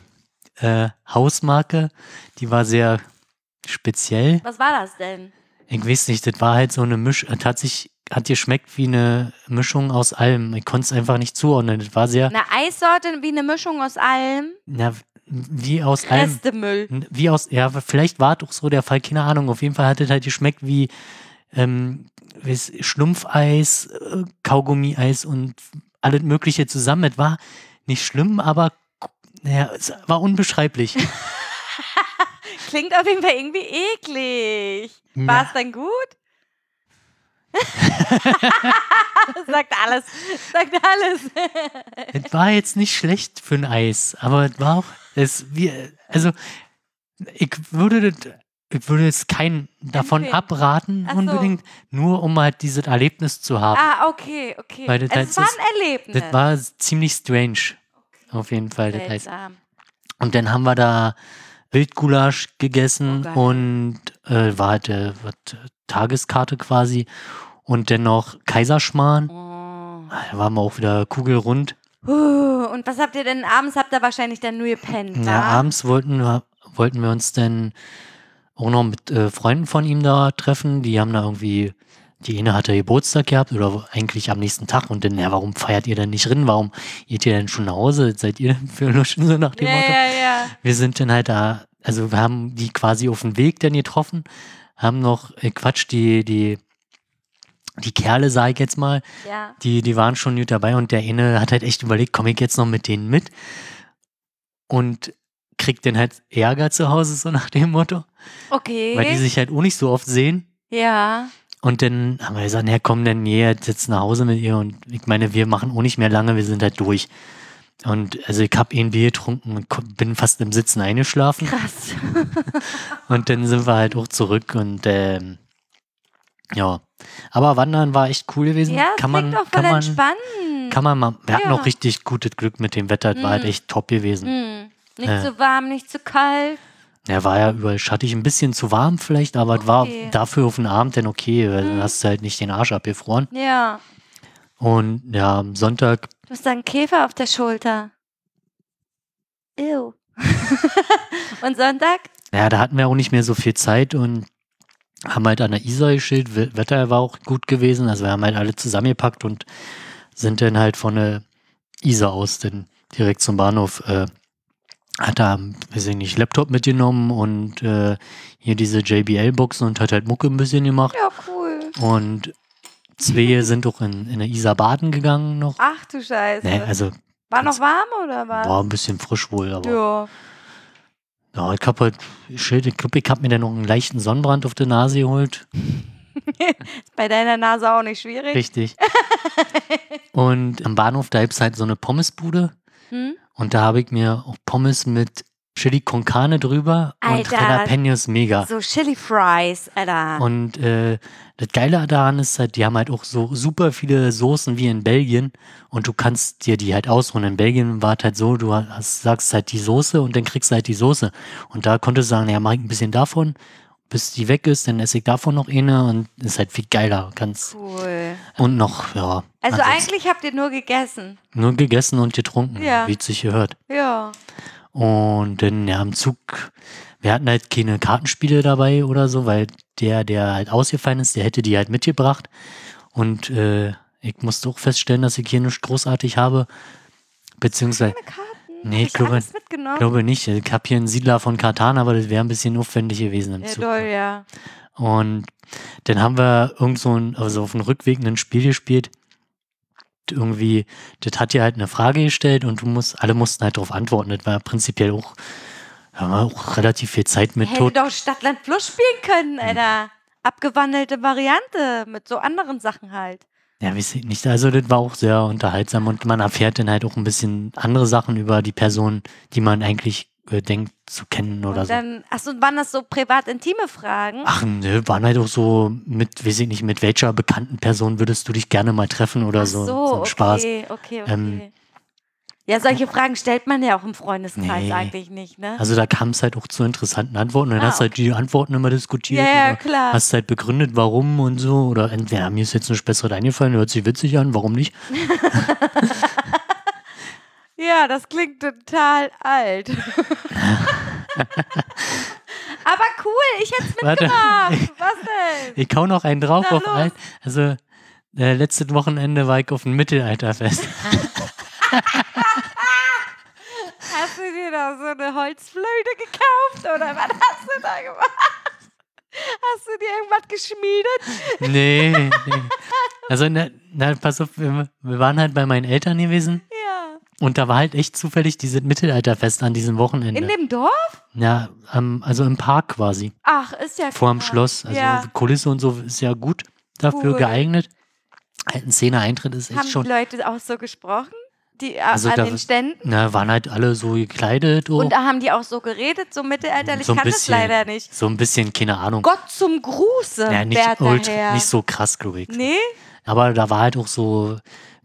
äh, Hausmarke, die war sehr speziell. Was war das denn? Ich weiß nicht, das war halt so eine Mischung, hat sich, hat geschmeckt wie eine Mischung aus allem. Ich konnte es einfach nicht zuordnen, das war sehr... Eine Eissorte wie eine Mischung aus allem? Na, wie aus allem. Restemüll. Wie aus, ja, vielleicht war doch so der Fall, keine Ahnung. Auf jeden Fall hat es halt geschmeckt wie ähm, Schlumpfeis, Kaugummi-Eis und alles Mögliche zusammen. Es war nicht schlimm, aber ja, es war unbeschreiblich. Klingt auf jeden Fall irgendwie eklig. War es dann gut? Sagt alles. Sagt alles. Es war jetzt nicht schlecht für ein Eis, aber es war auch. Es, wir, also, ich würde, ich würde jetzt keinen davon Empfehlen. abraten, so. Unbedingt, nur um halt dieses Erlebnis zu haben. Ah, okay, okay. Weil das es heißt, war ein Erlebnis. Das war ziemlich strange. Okay. Auf jeden Fall. Das heißt. Und dann haben wir da Wildgulasch gegessen oh, und äh, war halt äh, Tageskarte quasi und dennoch Kaiserschmarrn. Oh. Da waren wir auch wieder kugelrund. Uh, und was habt ihr denn abends? Habt ihr wahrscheinlich dann nur gepennt? Ja, war? abends wollten wir, wollten wir uns dann auch noch mit äh, Freunden von ihm da treffen. Die haben da irgendwie, die eine hatte Geburtstag gehabt oder eigentlich am nächsten Tag und dann, ja, warum feiert ihr denn nicht drin? Warum geht ihr denn schon nach Hause? Seid ihr denn für Luschen so nach dem ja, Motto? Ja, ja. Wir sind dann halt da, also wir haben die quasi auf dem Weg dann getroffen, haben noch, äh, Quatsch, die, die, die Kerle, sag ich jetzt mal, ja. die, die waren schon gut dabei und der eine hat halt echt überlegt, komm ich jetzt noch mit denen mit und kriegt dann halt Ärger zu Hause, so nach dem Motto. Okay. Weil die sich halt auch nicht so oft sehen. Ja. Und dann haben wir gesagt, ja komm, dann geh jetzt nach Hause mit ihr und ich meine, wir machen auch nicht mehr lange, wir sind halt durch. Und also ich habe ein Bier getrunken und bin fast im Sitzen eingeschlafen. Krass. Und dann sind wir halt auch zurück und ähm, ja. Aber Wandern war echt cool gewesen. Ja, kann man, auch kann man, entspannen. Kann man mal, wir ja. hatten auch richtig gutes Glück mit dem Wetter, das mm. war halt echt top gewesen. Mm. Nicht äh, zu warm, nicht zu kalt. Ja, war ja überall schattig, ein bisschen zu warm vielleicht, aber okay. Es war dafür auf den Abend dann okay, weil mm. dann hast du halt nicht den Arsch abgefroren. Ja. Und ja, am Sonntag... Du hast da einen Käfer auf der Schulter. Ew. Und Sonntag? Ja, da hatten wir auch nicht mehr so viel Zeit und haben halt an der Isar geschillt. Wetter war auch gut gewesen. Also wir haben halt alle zusammengepackt und sind dann halt von der Isar aus dann direkt zum Bahnhof. Äh, hat da, weiß ich nicht, Laptop mitgenommen und äh, hier diese J B L-Boxen und hat halt Mucke ein bisschen gemacht. Ja, cool. Und... Zwei sind doch in, in der Isar baden gegangen noch. Ach du Scheiße. Nee, also, war noch warm oder was? War ein bisschen frisch wohl, aber. Ja. Ja, ich hab halt, ich, ich glaube, ich hab mir dann noch einen leichten Sonnenbrand auf der Nase geholt. Ist bei deiner Nase auch nicht schwierig. Richtig. Und am Bahnhof, da gibt's halt so eine Pommesbude. Hm? Und da habe ich mir auch Pommes mit Chili con Carne drüber. Alter, und Jalapenos mega. So Chili Fries, Alter. Und äh, das Geile daran ist halt, die haben halt auch so super viele Soßen wie in Belgien und du kannst dir die halt ausruhen. In Belgien war es halt so, du hast, sagst halt die Soße und dann kriegst du halt die Soße. Und da konntest du sagen, ja, mach ich ein bisschen davon bis die weg ist, dann esse ich davon noch eine und ist halt viel geiler. Ganz cool. Und noch, ja. Also eigentlich habt ihr nur gegessen? Nur gegessen und getrunken, ja. Wie es sich gehört. Ja. Und dann, ja, im Zug, wir hatten halt keine Kartenspiele dabei oder so, weil der, der halt ausgefallen ist, der hätte die halt mitgebracht. Und äh, ich musste auch feststellen, dass ich hier nichts großartig habe. Beziehungsweise... Nee, ich glaube, glaube nicht. Ich habe hier einen Siedler von Katan, aber das wäre ein bisschen aufwendig gewesen im ja, Zug. Doll, ja. Und dann haben wir irgend so ein, also auf dem Rückweg ein Spiel gespielt. Irgendwie, das hat dir halt eine Frage gestellt und du musst, alle mussten halt darauf antworten. Das war prinzipiell auch, da war auch relativ viel Zeit mit Hätte tot. Hätte doch Stadtland Plus spielen können, Alter. Hm. Abgewandelte Variante mit so anderen Sachen halt. Ja, weiß ich nicht. Also das war auch sehr unterhaltsam und man erfährt dann halt auch ein bisschen andere Sachen über die Person, die man eigentlich äh, denkt zu kennen oder und dann, so. Achso, waren das so privat-intime Fragen? Ach ne, waren halt auch so mit, weiß ich nicht, mit welcher bekannten Person würdest du dich gerne mal treffen oder so. So, so okay, Spaß. okay, okay. Ähm, ja, solche Fragen stellt man ja auch im Freundeskreis nee. eigentlich nicht, ne? Also da kam es halt auch zu interessanten Antworten. Dann ah, hast du okay. halt die Antworten immer diskutiert. Ja, ja, klar. Hast halt begründet, warum und so. Oder entweder mir ist jetzt eine Spessere eingefallen, hört sich witzig an, warum nicht? Ja, das klingt total alt. Aber cool, ich hätte es mitgemacht. Was denn? Ich hau noch einen drauf. Na, auf alt. Also, äh, letztes Wochenende war ich auf dem Mittelalterfest. Hast du dir da so eine Holzflöte gekauft oder was hast du da gemacht? Hast du dir irgendwas geschmiedet? Nee, nee. Also, na, na, pass auf, wir, wir waren halt bei meinen Eltern gewesen. Ja. Und da war halt echt zufällig dieses Mittelalterfest an diesem Wochenende. In dem Dorf? Ja, ähm, also im Park quasi. Ach, ist ja klar. Vor dem Schloss. Also ja. Kulisse und so ist ja gut dafür cool. geeignet. Halt ein Szene-Eintritt ist echt Haben schon... Haben die Leute auch so gesprochen? Die also an da, den Ständen? Na, waren halt alle so gekleidet. Oh. Und da haben die auch so geredet, so mittelalterlich so kann bisschen, das leider nicht. So ein bisschen, keine Ahnung. Gott zum Gruße, ja, nicht, ultra, nicht so krass, glaube ich. Nee? Aber da war halt auch so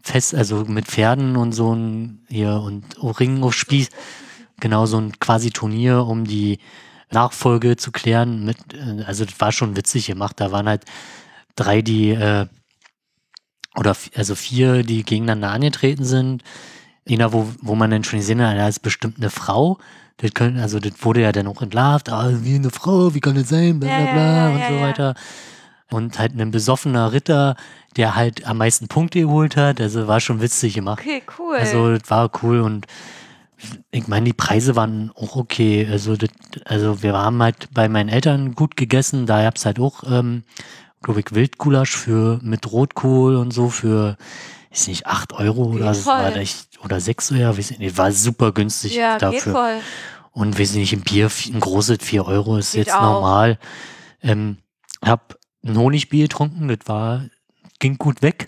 fest, also mit Pferden und so ein, hier und Ringen auf Spieß. Genau, so ein quasi Turnier, um die Nachfolge zu klären. Mit, also das war schon witzig gemacht. Da waren halt drei, die... Äh, Oder also vier, die gegeneinander angetreten sind. Einer, wo, wo man dann schon gesehen hat, da ist bestimmt eine Frau. Das können, also das wurde ja dann auch entlarvt. Ah, wie eine Frau, wie kann das sein? Bla bla bla ja, ja, ja, und so ja, ja. weiter. Und halt ein besoffener Ritter, der halt am meisten Punkte geholt hat. Also war schon witzig gemacht. Okay, cool. Also das war cool und ich meine, die Preise waren auch okay. Also, das, also wir haben halt bei meinen Eltern gut gegessen. Da gab es halt auch... Ähm, glaube ich, Wildgulasch für, mit Rotkohl und so für, weiß nicht, acht Euro oder, war echt, oder sechs Euro, weiß nicht, war super günstig ja, dafür. Geht voll. Und weiß nicht, ein Bier, ein großes vier Euro ist geht jetzt auch. Normal. Ähm, hab ein Honigbier getrunken, das war, ging gut weg.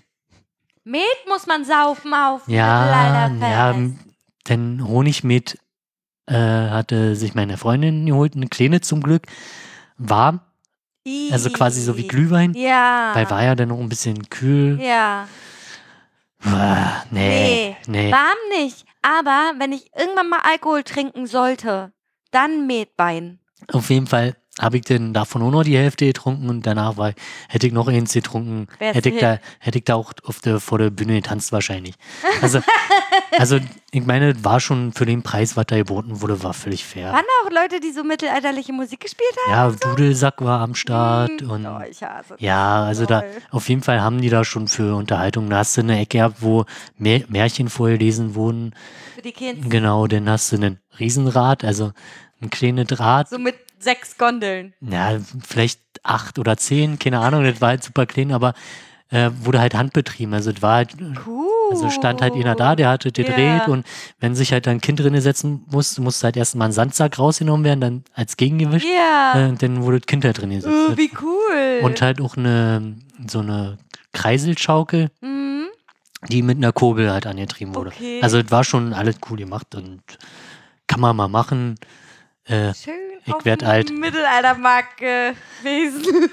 Met muss man saufen auf. Ja, ja, denn Honigmet äh, hatte sich meine Freundin geholt, eine kleine zum Glück, warm. Also quasi so wie Glühwein. Ja. Weil war ja dann noch ein bisschen kühl. Ja. Ah, nee, nee. Nee. Warm nicht. Aber wenn ich irgendwann mal Alkohol trinken sollte, dann Metwein. Auf jeden Fall habe ich denn davon nur noch die Hälfte getrunken und danach war, hätte ich noch eins getrunken. Hätte ich, da, hätte ich da auch auf der, vor der Bühne getanzt wahrscheinlich. Also, also ich meine, war schon für den Preis, was da geboten wurde, war völlig fair. Waren da auch Leute, die so mittelalterliche Musik gespielt haben? Ja, so? Dudelsack war am Start. Mhm. Und oh, ich hasse ja, also toll. Da auf jeden Fall haben die da schon für Unterhaltung. Da hast du eine Ecke gehabt, wo Märchen vorgelesen wurden. Für die Kinder. Genau, dann hast du einen Riesenrad, also ein kleines Draht. So mit sechs Gondeln. Ja, vielleicht acht oder zehn, keine Ahnung, das war halt super klein, aber äh, wurde halt handbetrieben. Also das war halt, cool. Also stand halt einer da, der hatte gedreht yeah. und wenn sich halt ein Kind drin setzen musste, musste halt erstmal ein Sandsack rausgenommen werden, dann als Gegengewicht. Yeah. Äh, und dann wurde das Kind halt drin gesetzt. Uh, wie cool. Und halt auch eine so eine Kreiselschaukel, mm. die mit einer Kurbel halt angetrieben wurde. Okay. Also das war schon alles cool gemacht und kann man mal machen. Äh, Schön. Ich werde alt. Mittelaltermarkt gewesen.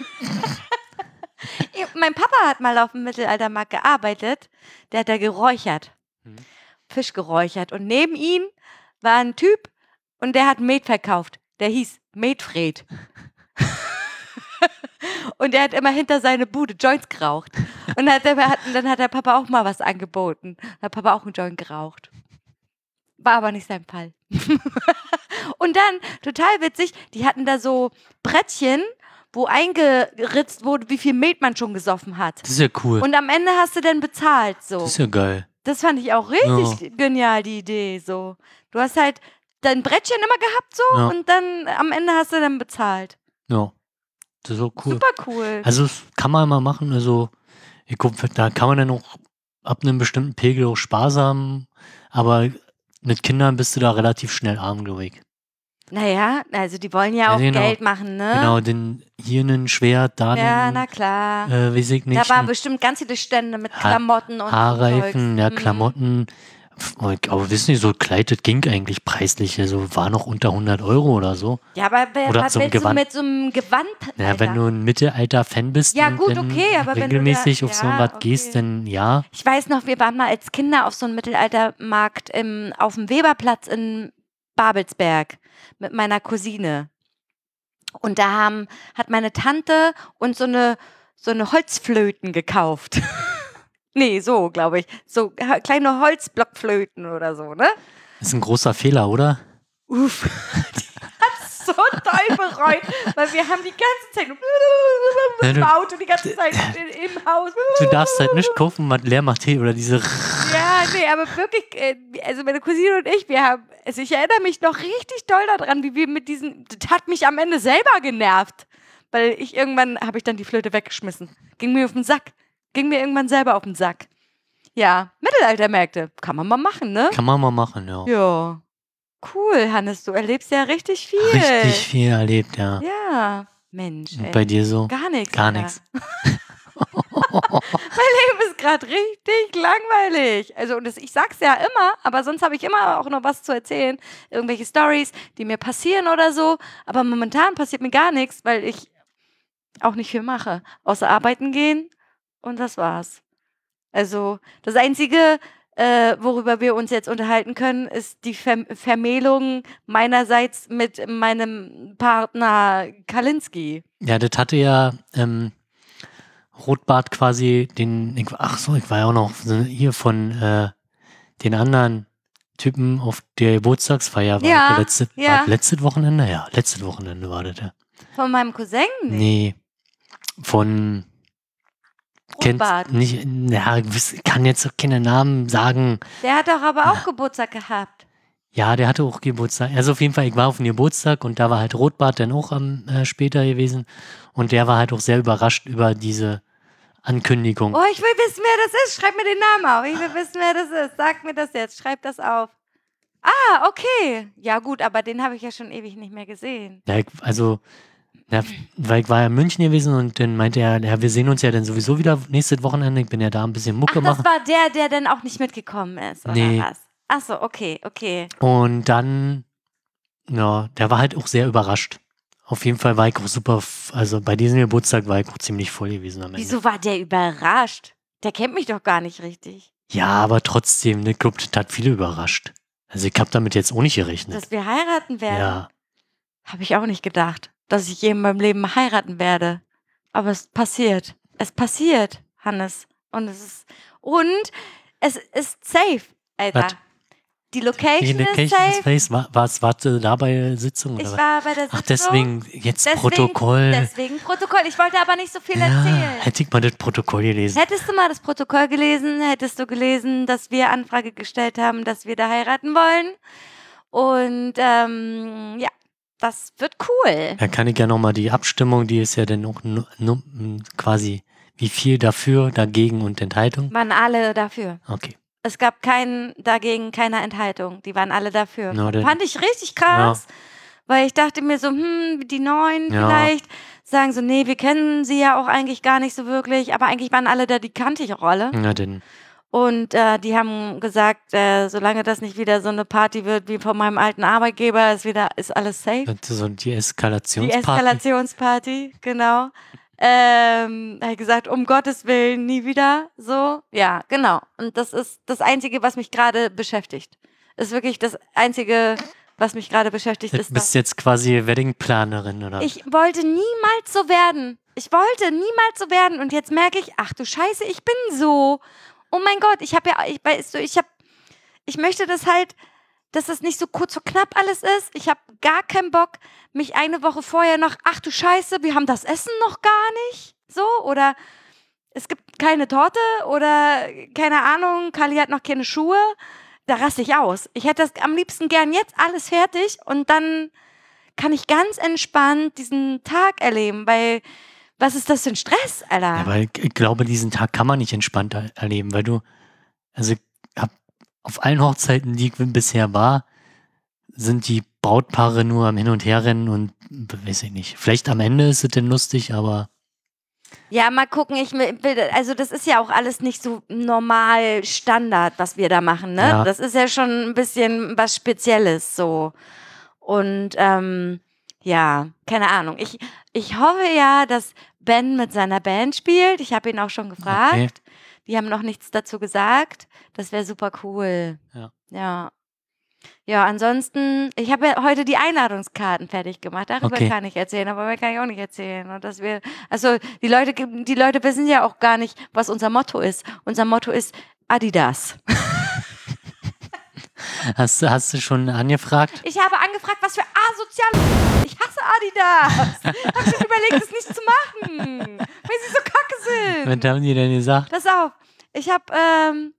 Mein Papa hat mal auf dem Mittelaltermarkt gearbeitet. Der hat da geräuchert. Hm. Fisch geräuchert. Und neben ihm war ein Typ und der hat Met verkauft. Der hieß Metfred. Und er hat immer hinter seine Bude Joints geraucht. Und hat der, hat, dann hat der Papa auch mal was angeboten. Hat Papa auch einen Joint geraucht. War aber nicht sein Fall. Und dann, total witzig, die hatten da so Brettchen, wo eingeritzt wurde, wie viel Met man schon gesoffen hat. Das ist ja cool. Und am Ende hast du dann bezahlt. So. Das ist ja geil. Das fand ich auch richtig ja. genial, die Idee. So. Du hast halt dein Brettchen immer gehabt so ja. und dann am Ende hast du dann bezahlt. Ja, das ist auch cool. Super cool. Also das kann man mal machen. Also ich guck, da kann man dann auch ab einem bestimmten Pegel auch sparsam, aber mit Kindern bist du da relativ schnell arm, glaube ich. Naja, also die wollen ja, ja auch genau. Geld machen, ne? Genau, den, hier einen Schwert, da ja, einen, na klar. Äh, weiß ich nicht. Da waren bestimmt ganz viele Stände mit Klamotten ha- und Haarreifen, ja, Klamotten. Mhm. Aber wissen Sie, so Kleid ging eigentlich preislich, also war noch unter hundert Euro oder so. Ja, aber oder was so willst du mit so einem Gewand? Ja, wenn du ein Mittelalter-Fan bist ja, und gut, okay, aber regelmäßig wenn du da, auf so ja, was okay. gehst, dann ja. Ich weiß noch, wir waren mal als Kinder auf so einem Mittelaltermarkt im, auf dem Weberplatz in Babelsberg mit meiner Cousine. Und da haben, hat meine Tante uns so eine, so eine Holzflöten gekauft. Nee, so, glaube ich. So kleine Holzblockflöten oder so, ne? Das ist ein großer Fehler, oder? Uff. So toll bereut, weil wir haben die ganze Zeit im ja, Auto, die ganze Zeit äh, im Haus. Du darfst halt nicht kaufen, was leer macht Tee oder diese... Ja, nee, aber wirklich, also meine Cousine und ich, wir haben, also ich erinnere mich noch richtig doll daran, wie wir mit diesen, das hat mich am Ende selber genervt, weil ich irgendwann, habe ich dann die Flöte weggeschmissen. Ging mir auf den Sack, ging mir irgendwann selber auf den Sack. Ja, Mittelaltermärkte, kann man mal machen, ne? Kann man mal machen, ja. Ja. Cool, Hannes, du erlebst ja richtig viel. Richtig viel erlebt, ja. Ja, Mensch. Und bei dir so? Gar nichts. Gar nichts. Mein Leben ist gerade richtig langweilig. Also, und das, ich sag's ja immer, aber sonst habe ich immer auch noch was zu erzählen. Irgendwelche Storys, die mir passieren oder so. Aber momentan passiert mir gar nichts, weil ich auch nicht viel mache. Außer arbeiten gehen und das war's. Also, das einzige... Äh, worüber wir uns jetzt unterhalten können, ist die Ver- Vermählung meinerseits mit meinem Partner Kalinski. Ja, das hatte ja ähm, Rotbart quasi den, ich, ach so, ich war ja auch noch hier von äh, den anderen Typen auf der Geburtstagsfeier. War ja, letzte, ja. War letztes Wochenende? Ja, letztes Wochenende war das ja. Von meinem Cousin? Nee, von... Rotbart. Nicht, na, kann jetzt auch keine Namen sagen. Der hat doch aber auch ja. Geburtstag gehabt. Ja, der hatte auch Geburtstag. Also auf jeden Fall, ich war auf dem Geburtstag und da war halt Rotbart dann auch am äh, später gewesen. Und der war halt auch sehr überrascht über diese Ankündigung. Oh, ich will wissen, wer das ist. Schreib mir den Namen auf. Ich will wissen, wer das ist. Sag mir das jetzt. Schreib das auf. Ah, okay. Ja gut, aber den habe ich ja schon ewig nicht mehr gesehen. Ja, also... Ja, weil ich war ja in München gewesen und dann meinte er, ja, wir sehen uns ja dann sowieso wieder nächstes Wochenende, ich bin ja da ein bisschen Mucke machen. Ach, das war der, der dann auch nicht mitgekommen ist, oder nee. Was? Ach so, okay, okay. Und dann, ja, der war halt auch sehr überrascht. Auf jeden Fall war ich auch super, also bei diesem Geburtstag war ich auch ziemlich voll gewesen am Ende. Wieso war der überrascht? Der kennt mich doch gar nicht richtig. Ja, aber trotzdem, ne, ich glaube, das hat viele überrascht. Also ich habe damit jetzt auch nicht gerechnet. Dass wir heiraten werden? Ja. Habe ich auch nicht gedacht. Dass ich je in meinem Leben heiraten werde. Aber es passiert. Es passiert, Hannes. Und es ist, und es ist safe, Alter. What? Die Location, die Location ist safe. Was war, warst du da bei der Sitzung? Ich oder? war bei der Sitzung. Ach, deswegen jetzt deswegen, Protokoll. Deswegen Protokoll. Ich wollte aber nicht so viel ja, erzählen. Hätte ich mal das Protokoll gelesen. Hättest du mal das Protokoll gelesen, hättest du gelesen, dass wir Anfrage gestellt haben, dass wir da heiraten wollen. Und ähm, ja. Das wird cool. Da kann ich ja nochmal die Abstimmung, die ist ja dann auch n- n- quasi wie viel dafür, dagegen und Enthaltung? Waren alle dafür. Okay. Es gab keinen dagegen, keine Enthaltung. Die waren alle dafür. No, fand ich richtig krass, ja. Weil ich dachte mir so, hm, die Neuen ja. vielleicht sagen so, nee, wir kennen sie ja auch eigentlich gar nicht so wirklich, aber eigentlich waren alle da, die kannte ich auch alle. Na denn. Und äh, die haben gesagt, äh, solange das nicht wieder so eine Party wird wie von meinem alten Arbeitgeber, ist wieder ist alles safe. So die Eskalationsparty. Die Eskalationsparty, genau. Ähm, habe ich gesagt, um Gottes Willen nie wieder. So, ja, genau. Und das ist das Einzige, was mich gerade beschäftigt. Ist wirklich das Einzige, was mich gerade beschäftigt, ist. Du bist jetzt quasi Weddingplanerin, oder? Ich wollte niemals so werden. Ich wollte niemals so werden. Und jetzt merke ich, ach du Scheiße, ich bin so. Oh mein Gott, ich habe ja, ich weißt du, ich habe, ich möchte das halt, dass das nicht so kurz und knapp alles ist. Ich habe gar keinen Bock, mich eine Woche vorher noch, ach du Scheiße, wir haben das Essen noch gar nicht. So, oder es gibt keine Torte oder keine Ahnung, Kali hat noch keine Schuhe. Da raste ich aus. Ich hätte das am liebsten gern jetzt alles fertig und dann kann ich ganz entspannt diesen Tag erleben, weil was ist das für ein Stress, Alter? Ja, weil ich glaube, diesen Tag kann man nicht entspannt erleben, weil du, also hab, auf allen Hochzeiten, die ich bisher war, sind die Brautpaare nur am Hin- und Herrennen und weiß ich nicht. Vielleicht am Ende ist es denn lustig, aber... Ja, mal gucken, ich will, also das ist ja auch alles nicht so normal Standard, was wir da machen, ne? Ja. Das ist ja schon ein bisschen was Spezielles, so. Und, ähm... ja, keine Ahnung. Ich, ich hoffe ja, dass Ben mit seiner Band spielt. Ich habe ihn auch schon gefragt. Okay. Die haben noch nichts dazu gesagt. Das wäre super cool. Ja. Ja, ja, ansonsten, ich habe ja heute die Einladungskarten fertig gemacht. Darüber okay. kann ich erzählen, aber darüber kann ich auch nicht erzählen. Und dass wir, also die Leute, die Leute wissen ja auch gar nicht, was unser Motto ist. Unser Motto ist Adidas. Hast, hast du schon angefragt? Ich habe angefragt, was für asozial... Ich hasse Adidas. Ich habe schon überlegt, es nicht zu machen, weil sie so kacke sind. Was haben die denn gesagt? Pass auf, ich habe... Ähm,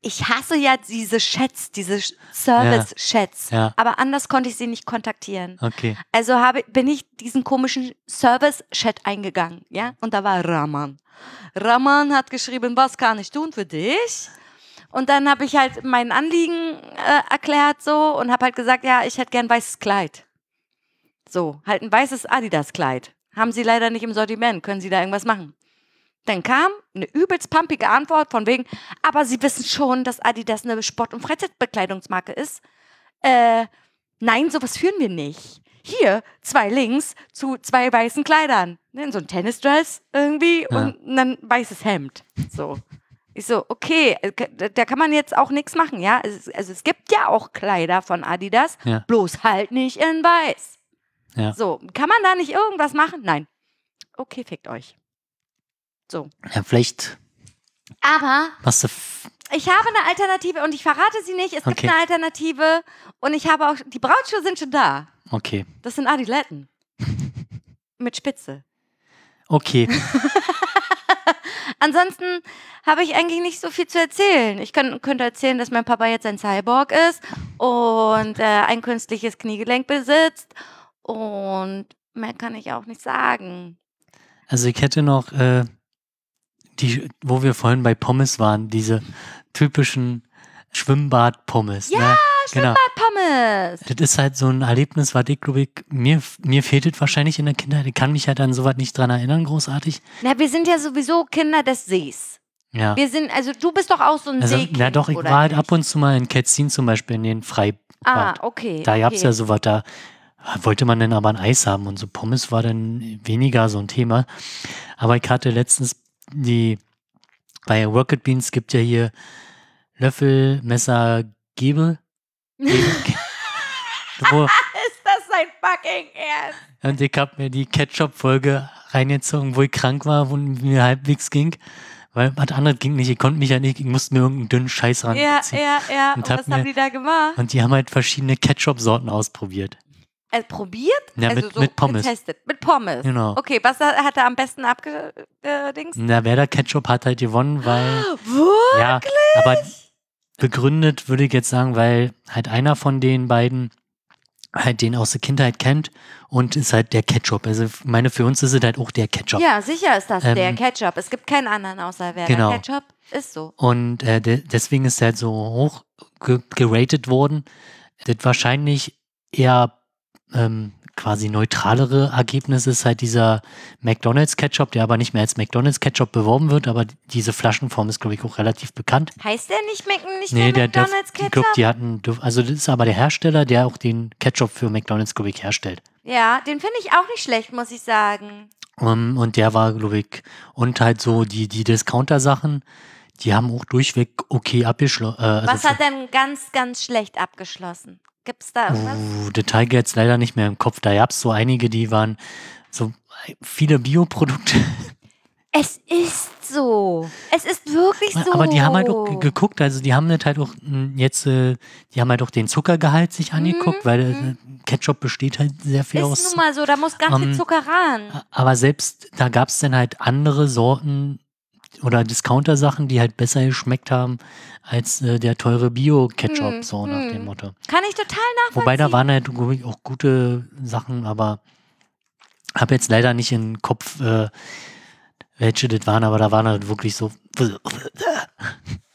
ich hasse ja diese Chats, diese Service-Chats. Ja, ja. Aber anders konnte ich sie nicht kontaktieren. Okay. Also habe, bin ich diesen komischen Service-Chat eingegangen. Ja? Und da war Raman. Raman hat geschrieben, was kann ich tun für dich? Und dann habe ich halt mein Anliegen äh, erklärt so und habe halt gesagt, ja, ich hätte gern weißes Kleid. So, halt ein weißes Adidas-Kleid. Haben sie leider nicht im Sortiment, können sie da irgendwas machen? Dann kam eine übelst pumpige Antwort von wegen, aber sie wissen schon, dass Adidas eine Sport- und Freizeitbekleidungsmarke ist. Äh, nein, sowas führen wir nicht. Hier, zwei Links zu zwei weißen Kleidern. Ne, so ein Tennisdress irgendwie ja. und ein weißes Hemd. So. Ich so, okay, da kann man jetzt auch nichts machen, ja? Also, also es gibt ja auch Kleider von Adidas, ja. bloß halt nicht in weiß. Ja. So, kann man da nicht irgendwas machen? Nein. Okay, fickt euch. So. Ja, vielleicht. Aber was du f- ich habe eine Alternative und ich verrate sie nicht, es okay. gibt eine Alternative und ich habe auch, die Brautschuhe sind schon da. Okay. Das sind Adiletten. Mit Spitze. Okay. Ansonsten habe ich eigentlich nicht so viel zu erzählen. Ich kann, könnte erzählen, dass mein Papa jetzt ein Cyborg ist und äh, ein künstliches Kniegelenk besitzt und mehr kann ich auch nicht sagen. Also ich hätte noch, äh, die, wo wir vorhin bei Pommes waren, diese typischen Schwimmbad-Pommes. Ja, ne? Schwimmbad-Pommes. Genau. Das ist halt so ein Erlebnis, was ich glaube, ich, mir, mir fehlt es wahrscheinlich in der Kindheit. Ich kann mich halt an sowas nicht dran erinnern, großartig. Na, wir sind ja sowieso Kinder des Sees. Ja. Wir sind, also du bist doch auch so ein also, Seekind. Na doch, ich war halt ab und zu mal in Ketzin zum Beispiel in den Freibad. Ah, okay. Da gab es okay. ja sowas, da wollte man dann aber ein Eis haben und so Pommes war dann weniger so ein Thema. Aber ich hatte letztens die, bei Rocket Beans gibt ja hier Löffel, Messer, Gabel. Ist das sein fucking Ernst? Und ich habe mir die Ketchup-Folge reingezogen, wo ich krank war, wo mir halbwegs ging. Weil was anderes ging nicht. Ich konnte mich ja nicht, ich musste mir irgendeinen dünnen Scheiß ranziehen. Ja, ja, ja. Und, und hab was mir, haben die da gemacht? Und die haben halt verschiedene Ketchup-Sorten ausprobiert. Also probiert? Ja, also mit, so mit Pommes. Getestet. Mit Pommes. Genau. Okay, was hat er am besten abgedingst? Na, Werder-Ketchup hat halt gewonnen, weil... Wirklich? Ja, aber... Begründet würde ich jetzt sagen, weil halt einer von den beiden halt den aus der Kindheit kennt und ist halt der Ketchup. Also ich meine, für uns ist es halt auch der Ketchup. Ja, sicher ist das ähm, der Ketchup. Es gibt keinen anderen außer Werder. Genau. Ketchup ist so. Und äh, de- deswegen ist er halt so hoch ge- geratet worden. Das wahrscheinlich eher ähm, quasi neutralere Ergebnis ist halt dieser McDonald's-Ketchup, der aber nicht mehr als McDonald's-Ketchup beworben wird, aber diese Flaschenform ist, glaube ich, auch relativ bekannt. Heißt der nicht, Mac- nicht nee, mehr der McDonald's-Ketchup? Ich glaube, die hatten, also das ist aber der Hersteller, der auch den Ketchup für McDonald's, glaube ich, herstellt. Ja, den finde ich auch nicht schlecht, muss ich sagen. Um, und der war, glaube ich, und halt so die, die Discounter-Sachen, die haben auch durchweg okay abgeschlossen. Äh, also was hat denn ganz, ganz schlecht abgeschlossen? Gibt es da irgendwas? Uh, Detail jetzt leider nicht mehr im Kopf. Da gab es so einige, die waren so viele Bioprodukte. Es ist so. Es ist wirklich so. Aber die haben halt auch geguckt, also die haben halt auch jetzt, die haben halt auch den Zuckergehalt sich angeguckt, mhm. weil Ketchup besteht halt sehr viel ist aus. Ist nun mal so, da muss ganz ähm, viel Zucker ran. Aber selbst, da gab es dann halt andere Sorten oder Discounter-Sachen, die halt besser geschmeckt haben als äh, der teure Bio-Ketchup, hm, so nach hm. dem Motto. Kann ich total nachvollziehen. Wobei, da waren halt auch gute Sachen, aber habe jetzt leider nicht im Kopf, äh, welche das waren, aber da waren halt wirklich so...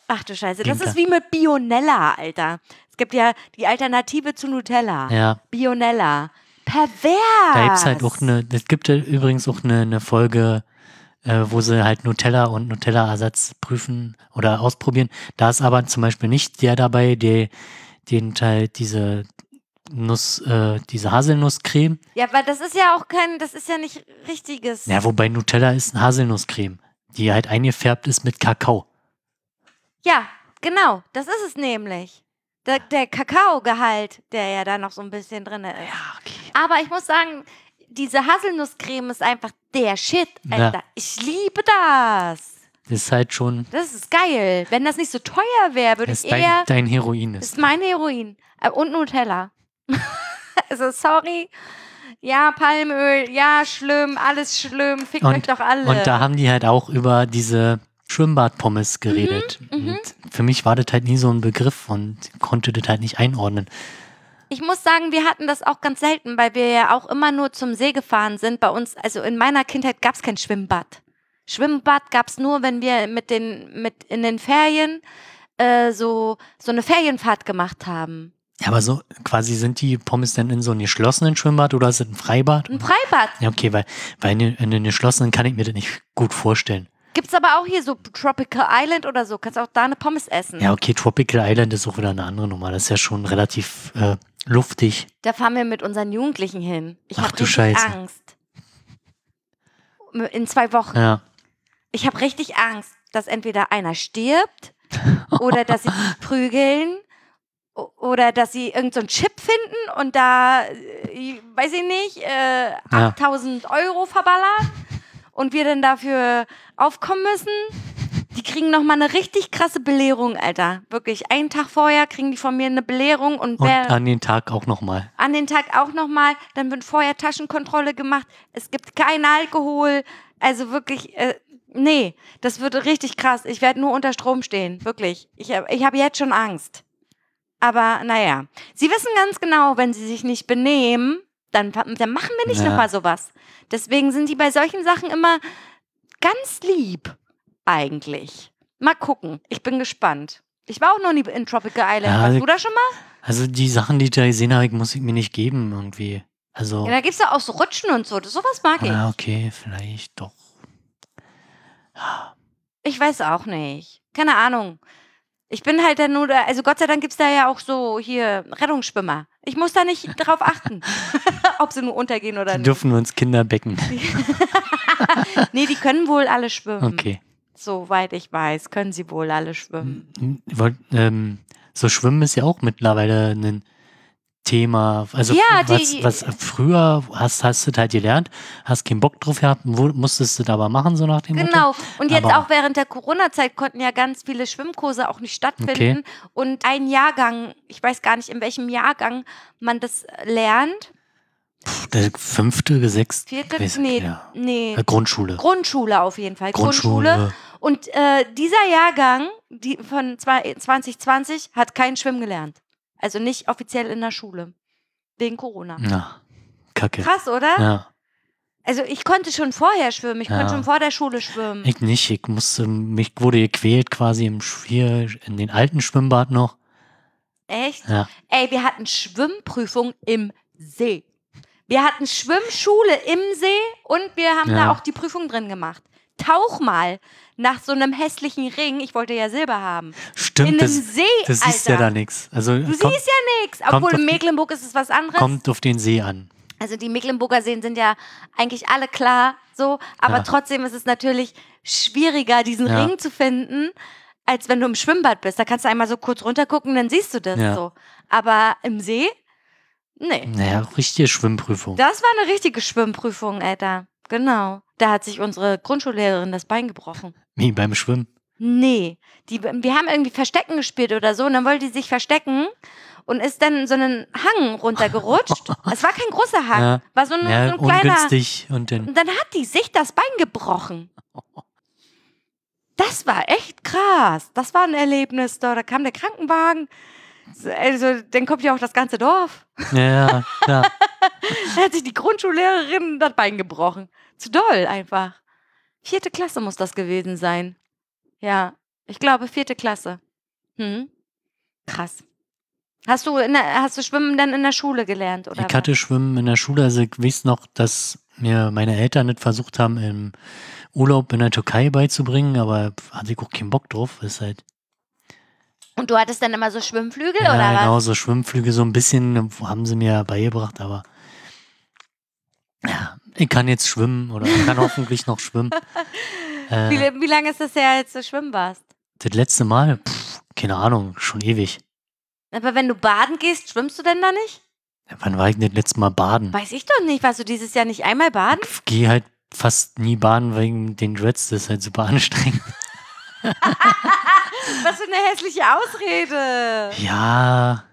Ach du Scheiße, das ist wie mit Bionella, Alter. Es gibt ja die Alternative zu Nutella. Ja. Bionella. Pervers! Da gibt's halt auch eine... Es gibt ja übrigens auch eine, eine Folge... Äh, wo sie halt Nutella und Nutella-Ersatz prüfen oder ausprobieren. Da ist aber zum Beispiel nicht der dabei, der den Teil diese Nuss, äh, diese Haselnusscreme. Ja, aber das ist ja auch kein, das ist ja nicht richtiges. Ja, wobei Nutella ist eine Haselnusscreme, die halt eingefärbt ist mit Kakao. Ja, genau, das ist es nämlich. Der, der Kakaogehalt, der ja da noch so ein bisschen drin ist. Ja, okay. Aber ich muss sagen, diese Haselnusscreme ist einfach der Shit, Alter. Ja. Ich liebe das. Das ist halt schon... Das ist geil. Wenn das nicht so teuer wäre, würde ich eher... Dein, dein Heroin ist. Das ist mein Heroin. Und Nutella. Also, sorry. Ja, Palmöl. Ja, schlimm. Alles schlimm. Fickt euch doch alle. Und da haben die halt auch über diese Schwimmbad-Pommes geredet. Mhm, und für mich war das halt nie so ein Begriff und konnte das halt nicht einordnen. Ich muss sagen, wir hatten das auch ganz selten, weil wir ja auch immer nur zum See gefahren sind. Bei uns, also in meiner Kindheit gab es kein Schwimmbad. Schwimmbad gab es nur, wenn wir mit den, mit in den Ferien äh, so, so eine Ferienfahrt gemacht haben. Ja, aber so quasi sind die Pommes denn in so einem geschlossenen Schwimmbad oder ist es ein Freibad? Ein Freibad. Ja, okay, weil, weil in einem geschlossenen kann ich mir das nicht gut vorstellen. Gibt's aber auch hier so Tropical Island oder so. Kannst auch da eine Pommes essen. Ja, okay, Tropical Island ist auch wieder eine andere Nummer. Das ist ja schon relativ äh, luftig. Da fahren wir mit unseren Jugendlichen hin. Ich Ach du Scheiße. Ich hab richtig Angst. In zwei Wochen. Ja. Ich habe richtig Angst, dass entweder einer stirbt oder dass sie prügeln oder dass sie irgend so einen Chip finden und da, ich weiß ich nicht, äh, achttausend ja. Euro verballern. Und wir dann dafür aufkommen müssen, die kriegen nochmal eine richtig krasse Belehrung, Alter. Wirklich, einen Tag vorher kriegen die von mir eine Belehrung. Und, und an den Tag auch nochmal. An den Tag auch nochmal. Dann wird vorher Taschenkontrolle gemacht. Es gibt keinen Alkohol. Also wirklich, äh, nee, das wird richtig krass. Ich werde nur unter Strom stehen, wirklich. Ich, ich habe jetzt schon Angst. Aber naja, sie wissen ganz genau, wenn sie sich nicht benehmen, Dann, dann machen wir nicht ja. nochmal sowas. Deswegen sind die bei solchen Sachen immer ganz lieb, eigentlich. Mal gucken. Ich bin gespannt. Ich war auch noch nie in Tropical Island. Ja, Warst also, du da schon mal? Also die Sachen, die ich da gesehen habe, muss ich mir nicht geben irgendwie. Also, ja, da gibt es ja auch so Rutschen und so. Sowas mag ich. Ja, okay, vielleicht doch. Ja. Ich weiß auch nicht. Keine Ahnung. Ich bin halt dann nur da, also Gott sei Dank gibt es da ja auch so hier Rettungsschwimmer. Ich muss da nicht drauf achten, ob sie nur untergehen oder die nicht. Die dürfen uns Kinder becken. Nee, die können wohl alle schwimmen. Okay. Soweit ich weiß, können sie wohl alle schwimmen. Wollt, ähm, so Schwimmen ist ja auch mittlerweile ein Thema. Also ja, die, was, was früher hast, hast du halt gelernt, hast keinen Bock drauf gehabt, musstest du aber machen, so nach dem Motto. Genau. Und jetzt aber auch während der Corona-Zeit konnten ja ganz viele Schwimmkurse auch nicht stattfinden. Okay. Und ein Jahrgang, ich weiß gar nicht, in welchem Jahrgang man das lernt. Puh, der fünfte, sechste, vierte, nee, ja. nee. Grundschule. Grundschule auf jeden Fall. Grundschule. Grundschule. Und äh, dieser Jahrgang die von zwanzig zwanzig hat kein Schwimmen gelernt. Also nicht offiziell in der Schule. Wegen Corona. Ja, kacke. Krass, oder? Ja. Also ich konnte schon vorher schwimmen. Ich ja. konnte schon vor der Schule schwimmen. Ich nicht. Ich musste, mich wurde gequält quasi im hier in den alten Schwimmbad noch. Echt? Ja. Ey, wir hatten Schwimmprüfung im See. Wir hatten Schwimmschule im See und wir haben ja. da auch die Prüfung drin gemacht. Tauch mal nach so einem hässlichen Ring. Ich wollte ja Silber haben. Stimmt. In einem das, See, das Alter. Siehst ja da nichts. Also, du kommt, siehst ja nichts. Obwohl in Mecklenburg die, ist es was anderes. Kommt auf den See an. Also die Mecklenburger Seen sind ja eigentlich alle klar so. Aber ja. trotzdem ist es natürlich schwieriger, diesen ja. Ring zu finden, als wenn du im Schwimmbad bist. Da kannst du einmal so kurz runtergucken, dann siehst du das ja. so. Aber im See Nee. Naja, richtige Schwimmprüfung. Das war eine richtige Schwimmprüfung, Alter. Genau. Da hat sich unsere Grundschullehrerin das Bein gebrochen. Wie, beim Schwimmen? Nee. Die, wir haben irgendwie Verstecken gespielt oder so und dann wollte die sich verstecken und ist dann so einen Hang runtergerutscht. Es war kein großer Hang, ja, war so ein, ja, so ein kleiner. Ungünstig. Und dann, und dann hat die sich das Bein gebrochen. Das war echt krass. Das war ein Erlebnis. Da, da kam der Krankenwagen. Also, dann kommt ja auch das ganze Dorf. Ja, ja. Da hat sich die Grundschullehrerin das Bein gebrochen. Zu doll einfach. Vierte Klasse muss das gewesen sein. Ja, ich glaube vierte Klasse. Hm. Krass. Hast du, in der, hast du Schwimmen dann in der Schule gelernt, oder? Ich hatte Schwimmen in der Schule. Also ich weiß noch, dass mir meine Eltern nicht versucht haben, im Urlaub in der Türkei beizubringen, aber hatte ich auch keinen Bock drauf. Ist halt. Und du hattest dann immer so Schwimmflügel, ja, oder was? Genau, so Schwimmflügel, so ein bisschen haben sie mir beigebracht, aber ja, ich kann jetzt schwimmen oder ich kann hoffentlich noch schwimmen. Äh, wie, wie lange ist das her, als du schwimmen warst? Das letzte Mal? Pff, keine Ahnung, schon ewig. Aber wenn du baden gehst, schwimmst du denn da nicht? Ja, wann war ich denn das letzte Mal baden? Weiß ich doch nicht. Warst du dieses Jahr nicht einmal baden? Ich gehe halt fast nie baden wegen den Dreads. Das ist halt super anstrengend. Was für eine hässliche Ausrede. Ja.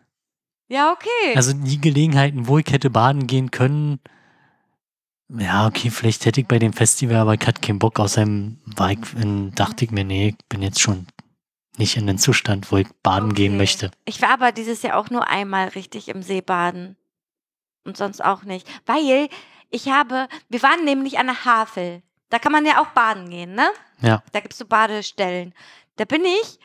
Ja, okay. Also die Gelegenheiten, wo ich hätte baden gehen können. Ja, okay, vielleicht hätte ich bei dem Festival, aber ich hatte keinen Bock. Außerdem war ich in, dachte ich mir, nee, ich bin jetzt schon nicht in den Zustand, wo ich baden okay. gehen möchte. Ich war aber dieses Jahr auch nur einmal richtig im See baden. Und sonst auch nicht. Weil ich habe, wir waren nämlich an der Havel. Da kann man ja auch baden gehen, ne? Ja. Da gibt es so Badestellen. Da bin ich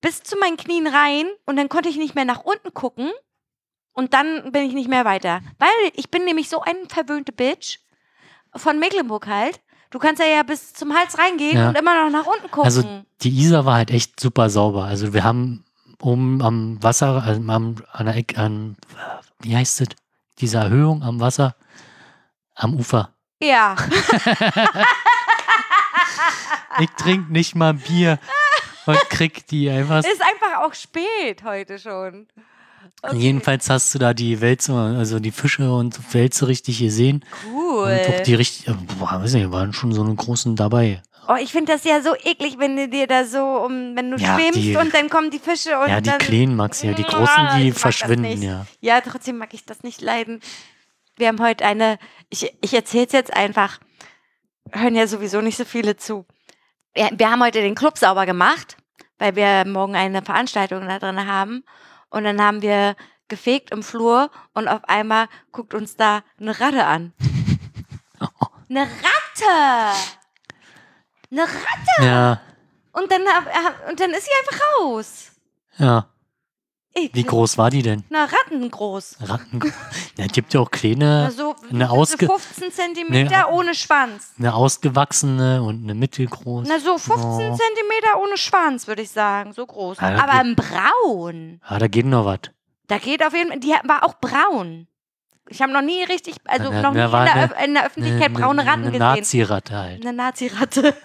bis zu meinen Knien rein und dann konnte ich nicht mehr nach unten gucken. Und dann bin ich nicht mehr weiter. Weil ich bin nämlich so ein verwöhnte Bitch von Mecklenburg halt. Du kannst ja, ja bis zum Hals reingehen, ja, und immer noch nach unten gucken. Also die Isar war halt echt super sauber. Also wir haben oben am Wasser, also am, an der Ecke, an, wie heißt das? Diese Erhöhung am Wasser, am Ufer. Ja. Ich trinke nicht mal Bier und krieg die einfach. Ist einfach auch spät heute schon. Okay. Jedenfalls hast du da die Wälze, also die Fische und Wälze richtig gesehen. Cool. Und auch die richtig, boah, weiß nicht, waren schon so einen großen dabei. Oh, ich finde das ja so eklig, wenn du dir da so, um, wenn du ja, schwimmst die, und dann kommen die Fische und ja, die dann, kleinen magst du ja, die großen, die verschwinden, ja. Ja, trotzdem mag ich das nicht leiden. Wir haben heute eine, ich, ich erzähle es jetzt einfach, hören ja sowieso nicht so viele zu. Wir, wir haben heute den Club sauber gemacht, weil wir morgen eine Veranstaltung da drin haben. Und dann haben wir gefegt im Flur und auf einmal guckt uns da eine Ratte an. Oh. Eine Ratte! Eine Ratte! Ja. Und dann, und dann ist sie einfach raus. Ja. Eklig. Wie groß war die denn? Na, rattengroß. Rattengroß. Ja, es gibt ja auch kleine. Also, eine ausge- fünfzehn Zentimeter eine, ohne Schwanz. Eine ausgewachsene und eine mittelgroße. Na, so fünfzehn oh. Zentimeter ohne Schwanz, würde ich sagen. So groß. Ah, aber geht, im Braun. Ah, da geht noch was. Da geht auf jeden Fall. Die war auch braun. Ich habe noch nie richtig, also na, noch nie in der, eine, in der Öffentlichkeit eine, braune Ratten eine gesehen. Eine Nazi-Ratte halt. Eine Nazi-Ratte.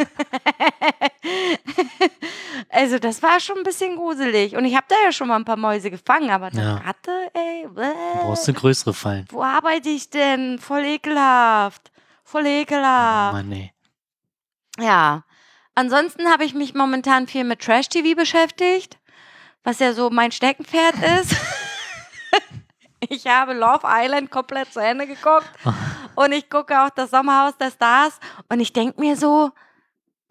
Also das war schon ein bisschen gruselig. Und ich habe da ja schon mal ein paar Mäuse gefangen, aber eine ja. Ratte, ey. Bläh. Du brauchst eine größere Fallen. Wo arbeite ich denn? Voll ekelhaft. Voll ekelhaft. Oh Mann, ey. Ja. Ansonsten habe ich mich momentan viel mit Trash-T V beschäftigt, was ja so mein Steckenpferd ist. Ich habe Love Island komplett zu Ende geguckt und ich gucke auch das Sommerhaus der Stars und ich denke mir so,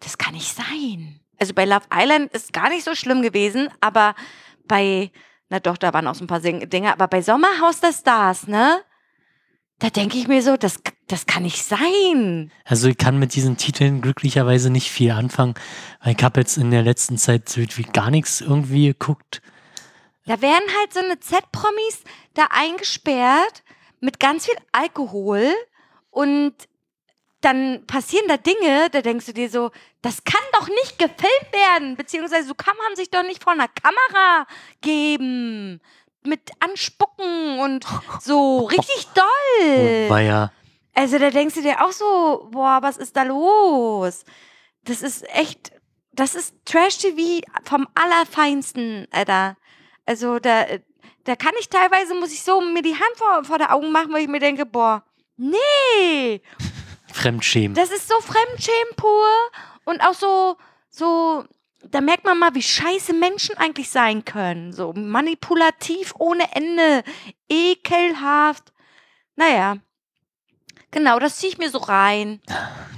das kann nicht sein. Also bei Love Island ist gar nicht so schlimm gewesen, aber bei, na doch, da waren auch so ein paar Dinge, aber bei Sommerhaus der Stars, ne, da denke ich mir so, das, das kann nicht sein. Also ich kann mit diesen Titeln glücklicherweise nicht viel anfangen, weil ich habe jetzt in der letzten Zeit so wie gar nichts irgendwie geguckt. Da werden halt so eine Z-Promis da eingesperrt mit ganz viel Alkohol und dann passieren da Dinge, da denkst du dir so, das kann doch nicht gefilmt werden, beziehungsweise so kann man sich doch nicht vor einer Kamera geben, mit Anspucken und so, richtig doll. War ja. Also da denkst du dir auch so, boah, was ist da los? Das ist echt, das ist Trash-T V vom Allerfeinsten, Alter. Also da, Da kann ich teilweise, muss ich so mir die Hand vor, vor der Augen machen, weil ich mir denke, boah, nee. Fremdschämen. Das ist so Fremdschämen pur. Und auch so, so, da merkt man mal, wie scheiße Menschen eigentlich sein können. So manipulativ ohne Ende, ekelhaft. Naja, genau, das ziehe ich mir so rein.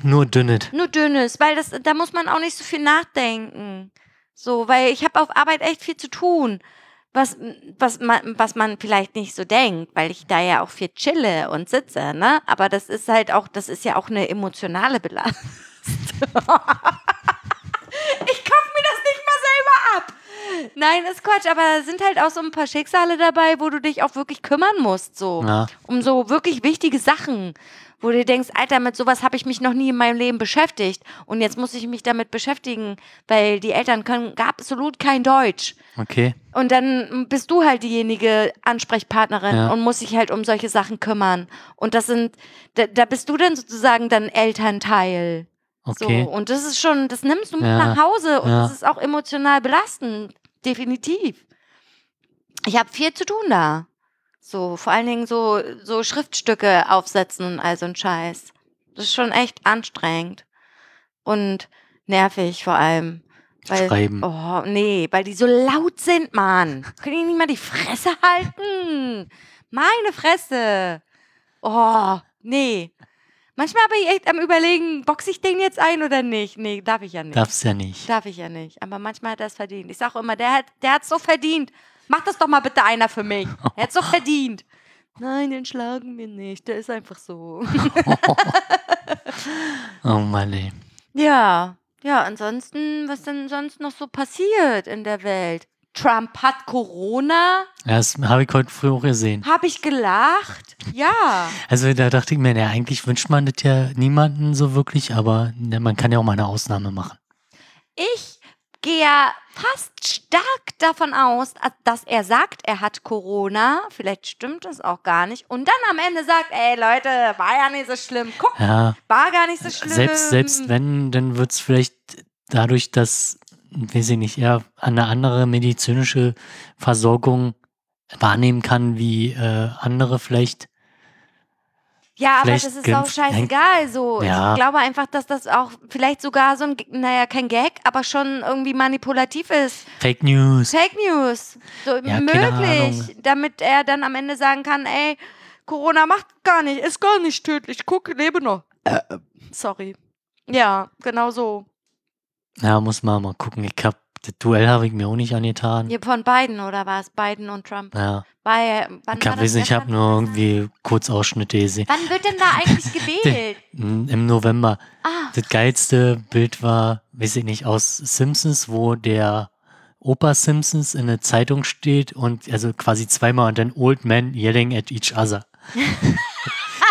Nur dünnet. Nur dünnes, weil das, da muss man auch nicht so viel nachdenken. So, weil ich habe auf Arbeit echt viel zu tun, was, was, man, was man vielleicht nicht so denkt, weil ich da ja auch viel chille und sitze, ne? Aber das ist halt auch, das ist ja auch eine emotionale Belastung. Ich kaufe mir das nicht mal selber ab. Nein, ist Quatsch, aber sind halt auch so ein paar Schicksale dabei, wo du dich auch wirklich kümmern musst, so. Ja. Um so wirklich wichtige Sachen, wo du denkst, Alter, mit sowas habe ich mich noch nie in meinem Leben beschäftigt und jetzt muss ich mich damit beschäftigen, weil die Eltern können absolut kein Deutsch. Okay. Und dann bist du halt diejenige Ansprechpartnerin, ja, und musst dich halt um solche Sachen kümmern. Und das sind, da, da bist du dann sozusagen dann Elternteil. Okay. So, und das ist schon, das nimmst du mit, ja, nach Hause und, ja, das ist auch emotional belastend, definitiv. Ich habe viel zu tun da. So, vor allen Dingen so, so Schriftstücke aufsetzen und all so ein Scheiß. Das ist schon echt anstrengend und nervig vor allem. Weil, Schreiben. Oh, nee, weil die so laut sind, Mann. Können die nicht mal die Fresse halten? Meine Fresse. Oh, nee. Manchmal bin ich echt am Überlegen, boxe ich den jetzt ein oder nicht? Nee, darf ich ja nicht. Darf's ja nicht. Darf ich ja nicht. Aber manchmal hat er es verdient. Ich sag auch immer, der hat der hat's so verdient. Mach das doch mal bitte einer für mich. Er hat's so verdient. Nein, den schlagen wir nicht. Der ist einfach so. Oh Mann, ey. Ja, ja, ansonsten, was denn sonst noch so passiert in der Welt? Trump hat Corona. Ja, das habe ich heute früh auch gesehen. Habe ich gelacht? Ja. Also da dachte ich mir, ja, eigentlich wünscht man das ja niemanden so wirklich, aber ja, man kann ja auch mal eine Ausnahme machen. Ich gehe ja fast stark davon aus, dass er sagt, er hat Corona. Vielleicht stimmt das auch gar nicht. Und dann am Ende sagt, ey Leute, war ja nicht so schlimm. Guck, ja, war gar nicht so schlimm. Selbst, selbst wenn, dann wird es vielleicht dadurch, dass, weiß ich nicht, eher eine andere medizinische Versorgung wahrnehmen kann, wie äh, andere vielleicht. Ja, vielleicht, aber das ist auch scheißegal. So. Ja. Ich glaube einfach, dass das auch vielleicht sogar so ein, naja, kein Gag, aber schon irgendwie manipulativ ist. Fake News. Fake News. So, ja, möglich, damit er dann am Ende sagen kann, ey, Corona macht gar nicht, ist gar nicht tödlich, guck, lebe noch. Äh, Sorry. Ja, genau so. Ja, muss man mal gucken. Ich hab, das Duell habe ich mir auch nicht angetan. Hier von Biden oder was? Biden und Trump. Ja. Bei, wann ich hab, wissen, ich habe nur irgendwie Kurzausschnitte gesehen. Wann wird denn da eigentlich gewählt? Im November. Ah. Das geilste Bild war, weiß ich nicht, aus Simpsons, wo der Opa Simpsons in der Zeitung steht und also quasi zweimal und dann Old Man yelling at each other.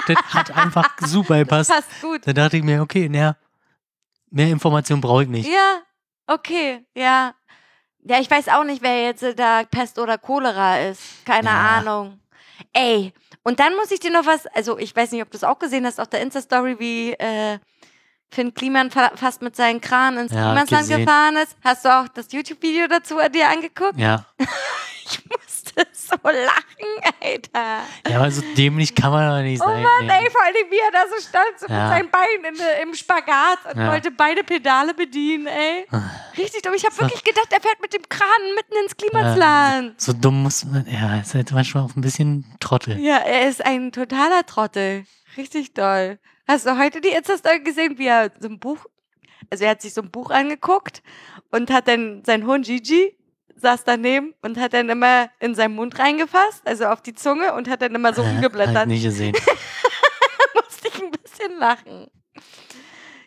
Das hat einfach super gepasst. Das passt gut. Da dachte ich mir, okay, naja. Mehr Informationen brauche ich nicht. Ja, okay, ja. Ja, ich weiß auch nicht, wer jetzt da Pest oder Cholera ist. Keine ja. Ahnung. Ey, und dann muss ich dir noch was, also ich weiß nicht, ob du es auch gesehen hast, auf der Insta-Story, wie äh, Fynn Kliemann fa- fast mit seinen Kran ins ja, Kliemannsland gefahren ist. Hast du auch das YouTube-Video dazu dir angeguckt? Ja. Ich musste so lachen, Alter. Ja, aber so dämlich kann man doch nicht oh sein. Oh Mann, ey, vor allem wie er da so stand, so ja. mit seinen Beinen in, im Spagat und ja. wollte beide Pedale bedienen, ey. Richtig dumm. Ich habe so. wirklich gedacht, er fährt mit dem Kran mitten ins Kliemannsland. Ja. So dumm muss man, ja, er ist halt manchmal auch ein bisschen Trottel. Ja, er ist ein totaler Trottel. Richtig doll. Hast du heute die Insta-Story gesehen, wie er so ein Buch, also er hat sich so ein Buch angeguckt und hat dann seinen Hund Gigi saß daneben und hat dann immer in seinen Mund reingefasst, also auf die Zunge und hat dann immer so umgeblättert. Äh, hab ich nicht gesehen. Musste ich ein bisschen lachen.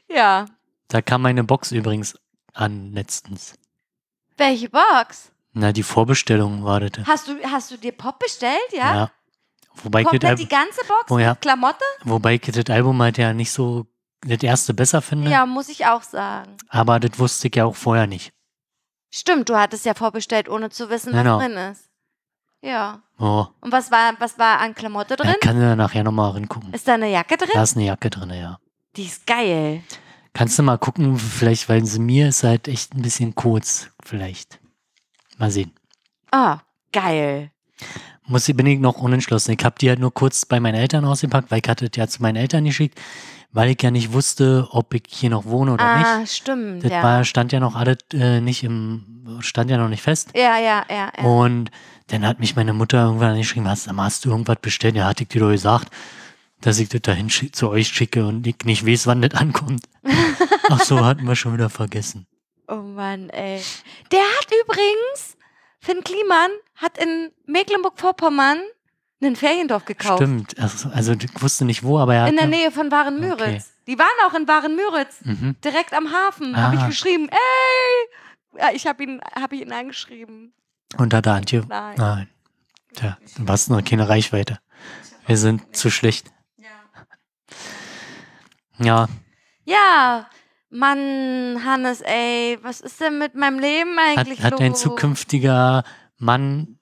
Ja. Da kam meine Box übrigens an letztens. Welche Box? Na, die Vorbestellung war das. Hast du, hast du dir Pop bestellt, ja? Ja. Wobei komplett Al- die ganze Box oh, ja. mit Klamotte? Wobei ich das Album halt ja nicht so das erste besser finde. Ja, muss ich auch sagen. Aber das wusste ich ja auch vorher nicht. Stimmt, du hattest ja vorbestellt, ohne zu wissen, genau. was drin ist. Ja. Oh. Und was war, was war an Klamotte drin? Ich kann da nachher nochmal reingucken. Ist da eine Jacke drin? Da ist eine Jacke drin, ja. Die ist geil. Kannst du mal gucken, vielleicht, weil sie mir ist halt echt ein bisschen kurz, vielleicht. Mal sehen. Ah, oh, geil. muss ich, bin ich noch unentschlossen. Ich habe die halt nur kurz bei meinen Eltern ausgepackt, weil ich hatte die ja zu meinen Eltern geschickt, weil ich ja nicht wusste, ob ich hier noch wohne oder ah, nicht. Ah, stimmt. Das ja. war, stand ja noch alles äh, nicht im, stand ja noch nicht fest. Ja, ja, ja, ja. Und dann hat mich meine Mutter irgendwann angeschrieben, hast, hast du irgendwas bestellt? Ja, hatte ich dir doch gesagt, dass ich das dahin schick, zu euch schicke und ich nicht weiß, wann das ankommt. Ach so, hatten wir schon wieder vergessen. Oh Mann, ey. Der hat übrigens, Fynn Kliemann hat in Mecklenburg-Vorpommern ein Feriendorf gekauft. Stimmt, also, also ich wusste nicht wo, aber er hat... In der ne... Nähe von Waren-Müritz. Okay. Die waren auch in Waren-Müritz, mhm. direkt am Hafen. Ah. Habe ich geschrieben, ey! Ja, ich habe ihn, hab ihn angeschrieben. Und da da Antje? Nein. Nein. Tja, du warst noch keine Reichweite. Wir sind zu schlecht. Ja. Ja. Ja. Mann, Hannes, ey, was ist denn mit meinem Leben eigentlich los? Hat, hat dein zukünftiger Mann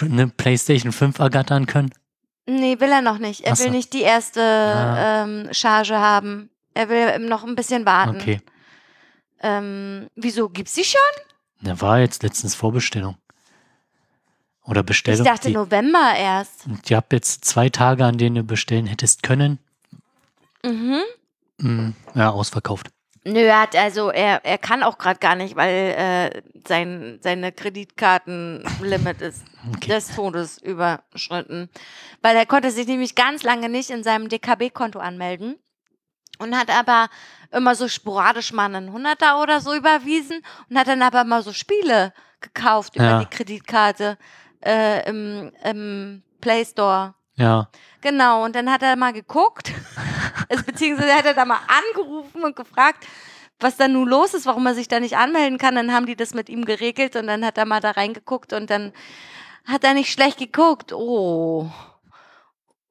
eine PlayStation fünf ergattern können? Nee, will er noch nicht. Er Achso. will nicht die erste ah. ähm, Charge haben. Er will noch ein bisschen warten. Okay. Ähm, wieso, gibt's die schon? Na, war jetzt letztens Vorbestellung. Oder Bestellung. Ich dachte die, November erst. Ich hab jetzt zwei Tage, an denen du bestellen hättest können. Mhm. Mhm. Ja, ausverkauft. Nö, er hat also, er, er kann auch gerade gar nicht, weil äh, sein seine Kreditkartenlimit ist okay. des Todes überschritten. Weil er konnte sich nämlich ganz lange nicht in seinem D K B-Konto anmelden und hat aber immer so sporadisch mal einen Hunderter oder so überwiesen und hat dann aber mal so Spiele gekauft über ja. die Kreditkarte äh, im, im Play Store. Ja. Genau, und dann hat er mal geguckt, beziehungsweise hat er da mal angerufen und gefragt, was da nun los ist, warum er sich da nicht anmelden kann. Dann haben die das mit ihm geregelt und dann hat er mal da reingeguckt und dann hat er nicht schlecht geguckt. Oh,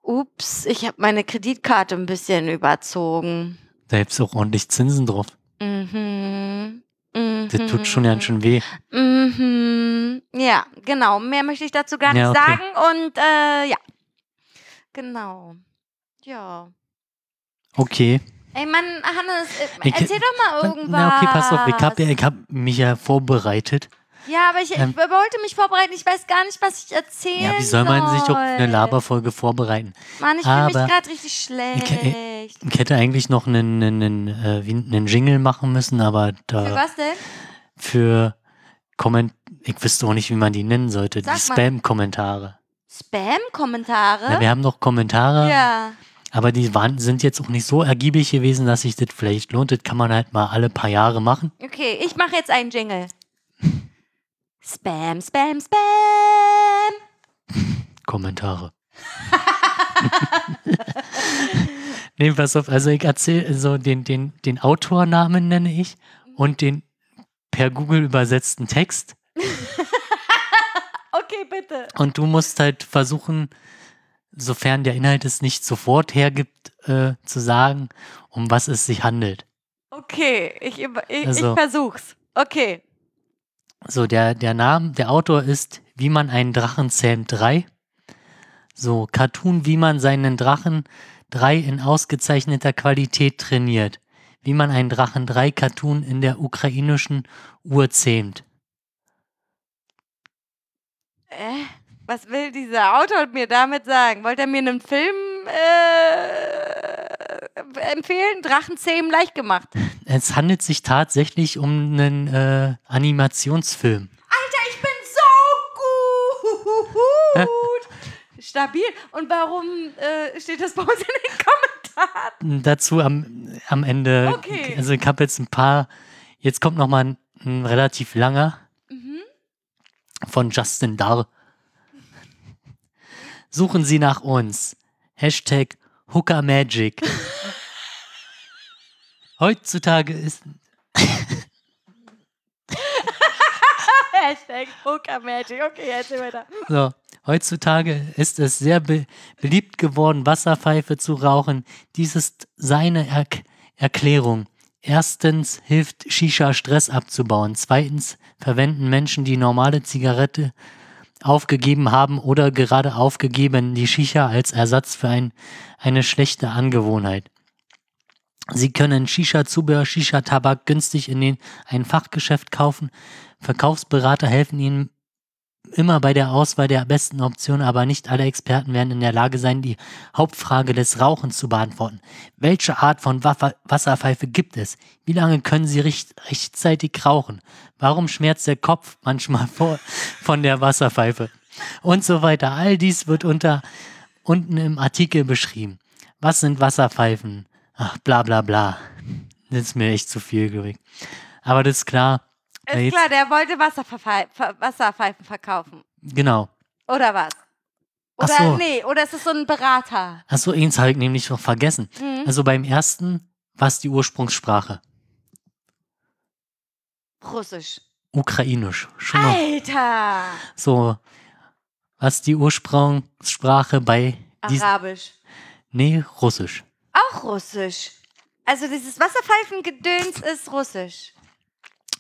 ups, ich habe meine Kreditkarte ein bisschen überzogen. Da gibt's auch ordentlich Zinsen drauf. Mhm. Mhm. Das tut schon ganz schön weh. Mhm. Ja, genau. Mehr möchte ich dazu gar nicht ja, okay. sagen und äh, ja. Genau. Ja. Okay. Ey Mann, Hannes, erzähl ich, doch mal irgendwas. Na okay, pass auf, ich habe ja, ich hab mich ja vorbereitet. Ja, aber ich ähm, wollte mich vorbereiten, ich weiß gar nicht, was ich erzählen Ja, wie soll, soll. man sich auf eine Laberfolge vorbereiten? Mann, ich fühle mich gerade richtig schlecht. Ich, ich hätte eigentlich noch einen, einen, einen, einen Jingle machen müssen, aber da... Für was denn? Für Kommentare, ich wüsste auch nicht, wie man die nennen sollte, Sag die mal. Spam-Kommentare. Spam-Kommentare? Na, wir haben noch Kommentare. Ja. Aber die waren, sind jetzt auch nicht so ergiebig gewesen, dass sich das vielleicht lohnt. Das kann man halt mal alle paar Jahre machen. Okay, ich mache jetzt einen Jingle. Spam, Spam, Spam. Kommentare. Nee, pass auf. Also ich erzähle so den, den, den Autornamen nenne ich und den per Google übersetzten Text. Okay, bitte. Und du musst halt versuchen, sofern der Inhalt es nicht sofort hergibt, äh, zu sagen, um was es sich handelt. Okay, ich, ich, also, ich versuch's. Okay. So, der, der Name, der Autor ist Wie man einen Drachen zähmt drei. So, Cartoon, wie man seinen Drachen drei in ausgezeichneter Qualität trainiert. Wie man einen Drachen drei Cartoon in der ukrainischen Uhr zähmt. Äh, was will dieser Autor mir damit sagen? Wollte er mir einen Film äh, empfehlen? Drachenzähmen leicht gemacht. Es handelt sich tatsächlich um einen äh, Animationsfilm. Alter, ich bin so gut! Stabil. Und warum äh, steht das bei uns in den Kommentaren? Dazu am, am Ende. Okay. Also ich habe jetzt ein paar... Jetzt kommt nochmal ein, ein relativ langer. Von Justin Darr. Suchen Sie nach uns. Hashtag Hooker Magic. Heutzutage ist... Hashtag Hooker Magic. Okay, erzähl weiter. So, heutzutage ist es sehr be- beliebt geworden, Wasserpfeife zu rauchen. Dies ist seine er- Erklärung. Erstens hilft Shisha, Stress abzubauen. Zweitens verwenden Menschen, die normale Zigarette aufgegeben haben oder gerade aufgegeben, die Shisha als Ersatz für ein, eine schlechte Angewohnheit. Sie können Shisha-Zubehör, Shisha-Tabak günstig in den, ein Fachgeschäft kaufen. Verkaufsberater helfen ihnen immer bei der Auswahl der besten Option, aber nicht alle Experten werden in der Lage sein, die Hauptfrage des Rauchens zu beantworten. Welche Art von Waffe- Wasserpfeife gibt es? Wie lange können sie recht- rechtzeitig rauchen? Warum schmerzt der Kopf manchmal vor- von der Wasserpfeife? Und so weiter. All dies wird unter unten im Artikel beschrieben. Was sind Wasserpfeifen? Ach, bla bla bla. Das ist mir echt zu viel gewesen. Aber das ist klar. Ist jetzt, klar, der wollte Wasserverfe- Wasserpfeifen verkaufen. Genau. Oder was? Oder so. Nee, oder ist es so ein Berater? Achso, eins habe ich nämlich noch vergessen. Mhm. Also beim ersten war es die Ursprungssprache. Russisch. Ukrainisch. Schon noch. Alter! So, was die Ursprungssprache bei... Arabisch. Dies, nee, Russisch. Auch Russisch. Also dieses Wasserpfeifengedöns ist Russisch.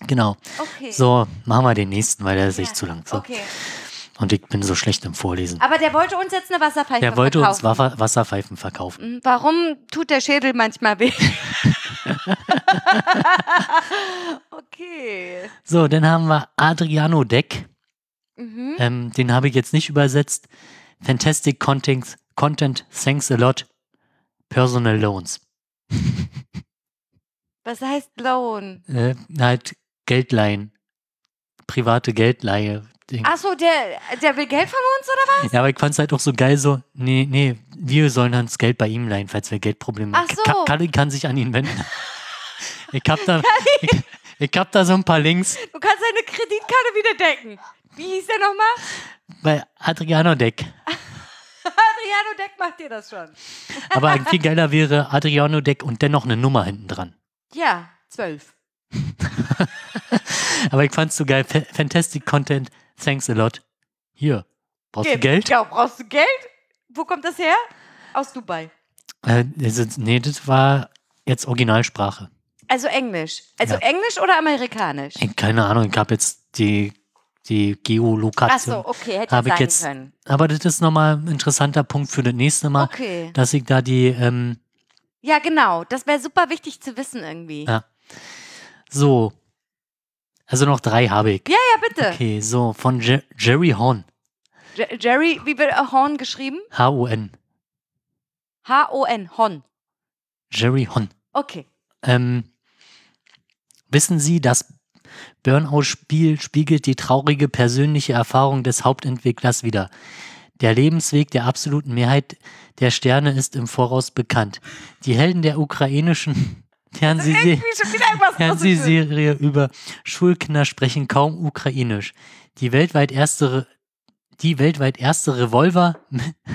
Genau. Okay. So, machen wir den nächsten, weil der ist ja echt zu lang. So. Okay. Und ich bin so schlecht im Vorlesen. Aber der wollte uns jetzt eine Wasserpfeife verkaufen. Der wollte verkaufen. uns Wa- Wasserpfeifen verkaufen. Warum tut der Schädel manchmal weh? Okay. So, dann haben wir Adriano Deck. Mhm. Ähm, den habe ich jetzt nicht übersetzt. Fantastic Content, Content, Thanks a Lot, Personal Loans. Was heißt Loan? Äh, halt Geldleihen. Private Geldleihe. Achso, der, der will Geld von uns, oder was? Ja, aber ich fand's halt auch so geil, so, nee, nee, wir sollen dann das Geld bei ihm leihen, falls wir Geldprobleme haben. Ach so. Ka- Kalle kann sich an ihn wenden. Ich hab da, ich, ich hab da so ein paar Links. Du kannst deine Kreditkarte wieder decken. Wie hieß der nochmal? Bei Adriano Deck. Adriano Deck macht dir das schon. Aber ein viel geiler wäre Adriano Deck und dennoch eine Nummer hinten dran. Ja, zwölf. Aber ich fand's so geil. F- Fantastic Content, thanks a lot. Hier, brauchst Ge- du Geld? Ja, brauchst du Geld? Wo kommt das her? Aus Dubai. Äh, das ist, nee, das war jetzt Originalsprache. Also Englisch. Also ja. Englisch oder amerikanisch? Ey, keine Ahnung, ich habe jetzt die, die Geolokation. Ach so, okay, hätte ich sein jetzt, können. Aber das ist nochmal ein interessanter Punkt für das nächste Mal, okay, dass ich da die... Ähm, Ja, genau. Das wäre super wichtig zu wissen irgendwie. Ja. So. Also noch drei habe ich. Ja, ja, bitte. Okay, so. Von Je- Jerry Horn. Je- Jerry, wie wird Horn geschrieben? H O N. H O N, Horn. Jerry Horn. Okay. Ähm, wissen Sie, das Burnout-Spiel spiegelt die traurige persönliche Erfahrung des Hauptentwicklers wider. Der Lebensweg der absoluten Mehrheit der Sterne ist im Voraus bekannt. Die Helden der ukrainischen Fernsehserie, Fernsehserie über Schulkinder sprechen kaum ukrainisch. Die weltweit erste, die weltweit erste Revolver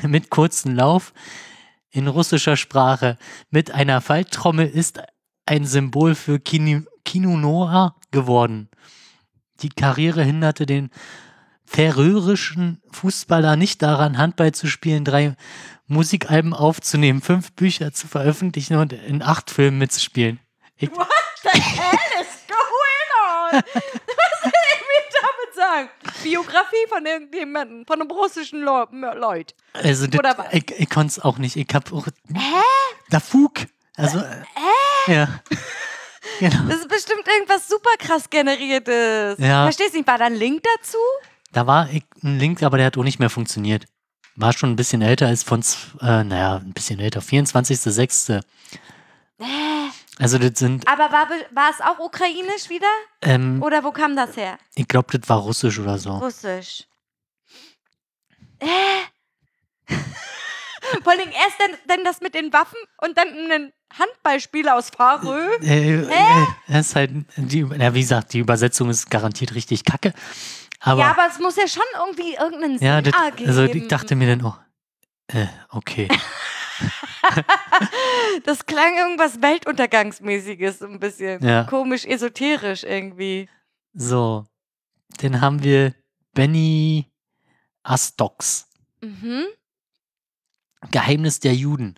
mit kurzem Lauf in russischer Sprache mit einer Falttrommel ist ein Symbol für Kinonoa geworden. Die Karriere hinderte den färöischen Fußballer nicht daran, Handball zu spielen, drei Musikalben aufzunehmen, fünf Bücher zu veröffentlichen und in acht Filmen mitzuspielen. Ich What the hell is going on? Was will ich mir damit sagen? Biografie von irgendjemandem, von einem russischen Leut. Also, das, Oder was? ich, ich konnte es auch nicht. Ich hab auch... Hä? Da Fug. Also, Hä? Äh? Ja. Genau. Das ist bestimmt irgendwas super krass generiertes. Ja. Verstehst du nicht? War da ein Link dazu? Da war ein Link, aber der hat auch nicht mehr funktioniert. War schon ein bisschen älter als von, äh, naja, ein bisschen älter, vierundzwanzigster sechster Äh. Also das sind... Aber war, war es auch ukrainisch wieder? Ähm, oder wo kam das her? Ich glaube, das war russisch oder so. Russisch. Äh. Vor allem erst dann, dann das mit den Waffen und dann einen Handballspieler aus Farö. Äh, äh, äh? Das ist halt, die, na, wie gesagt, die Übersetzung ist garantiert richtig kacke. Aber, ja, aber es muss ja schon irgendwie irgendeinen Sinn ja, das, geben. Also ich dachte mir dann auch, äh, okay. Das klang irgendwas Weltuntergangsmäßiges, ein bisschen ja. komisch, esoterisch irgendwie. So, dann haben wir Benny Astox. Mhm. Geheimnis der Juden.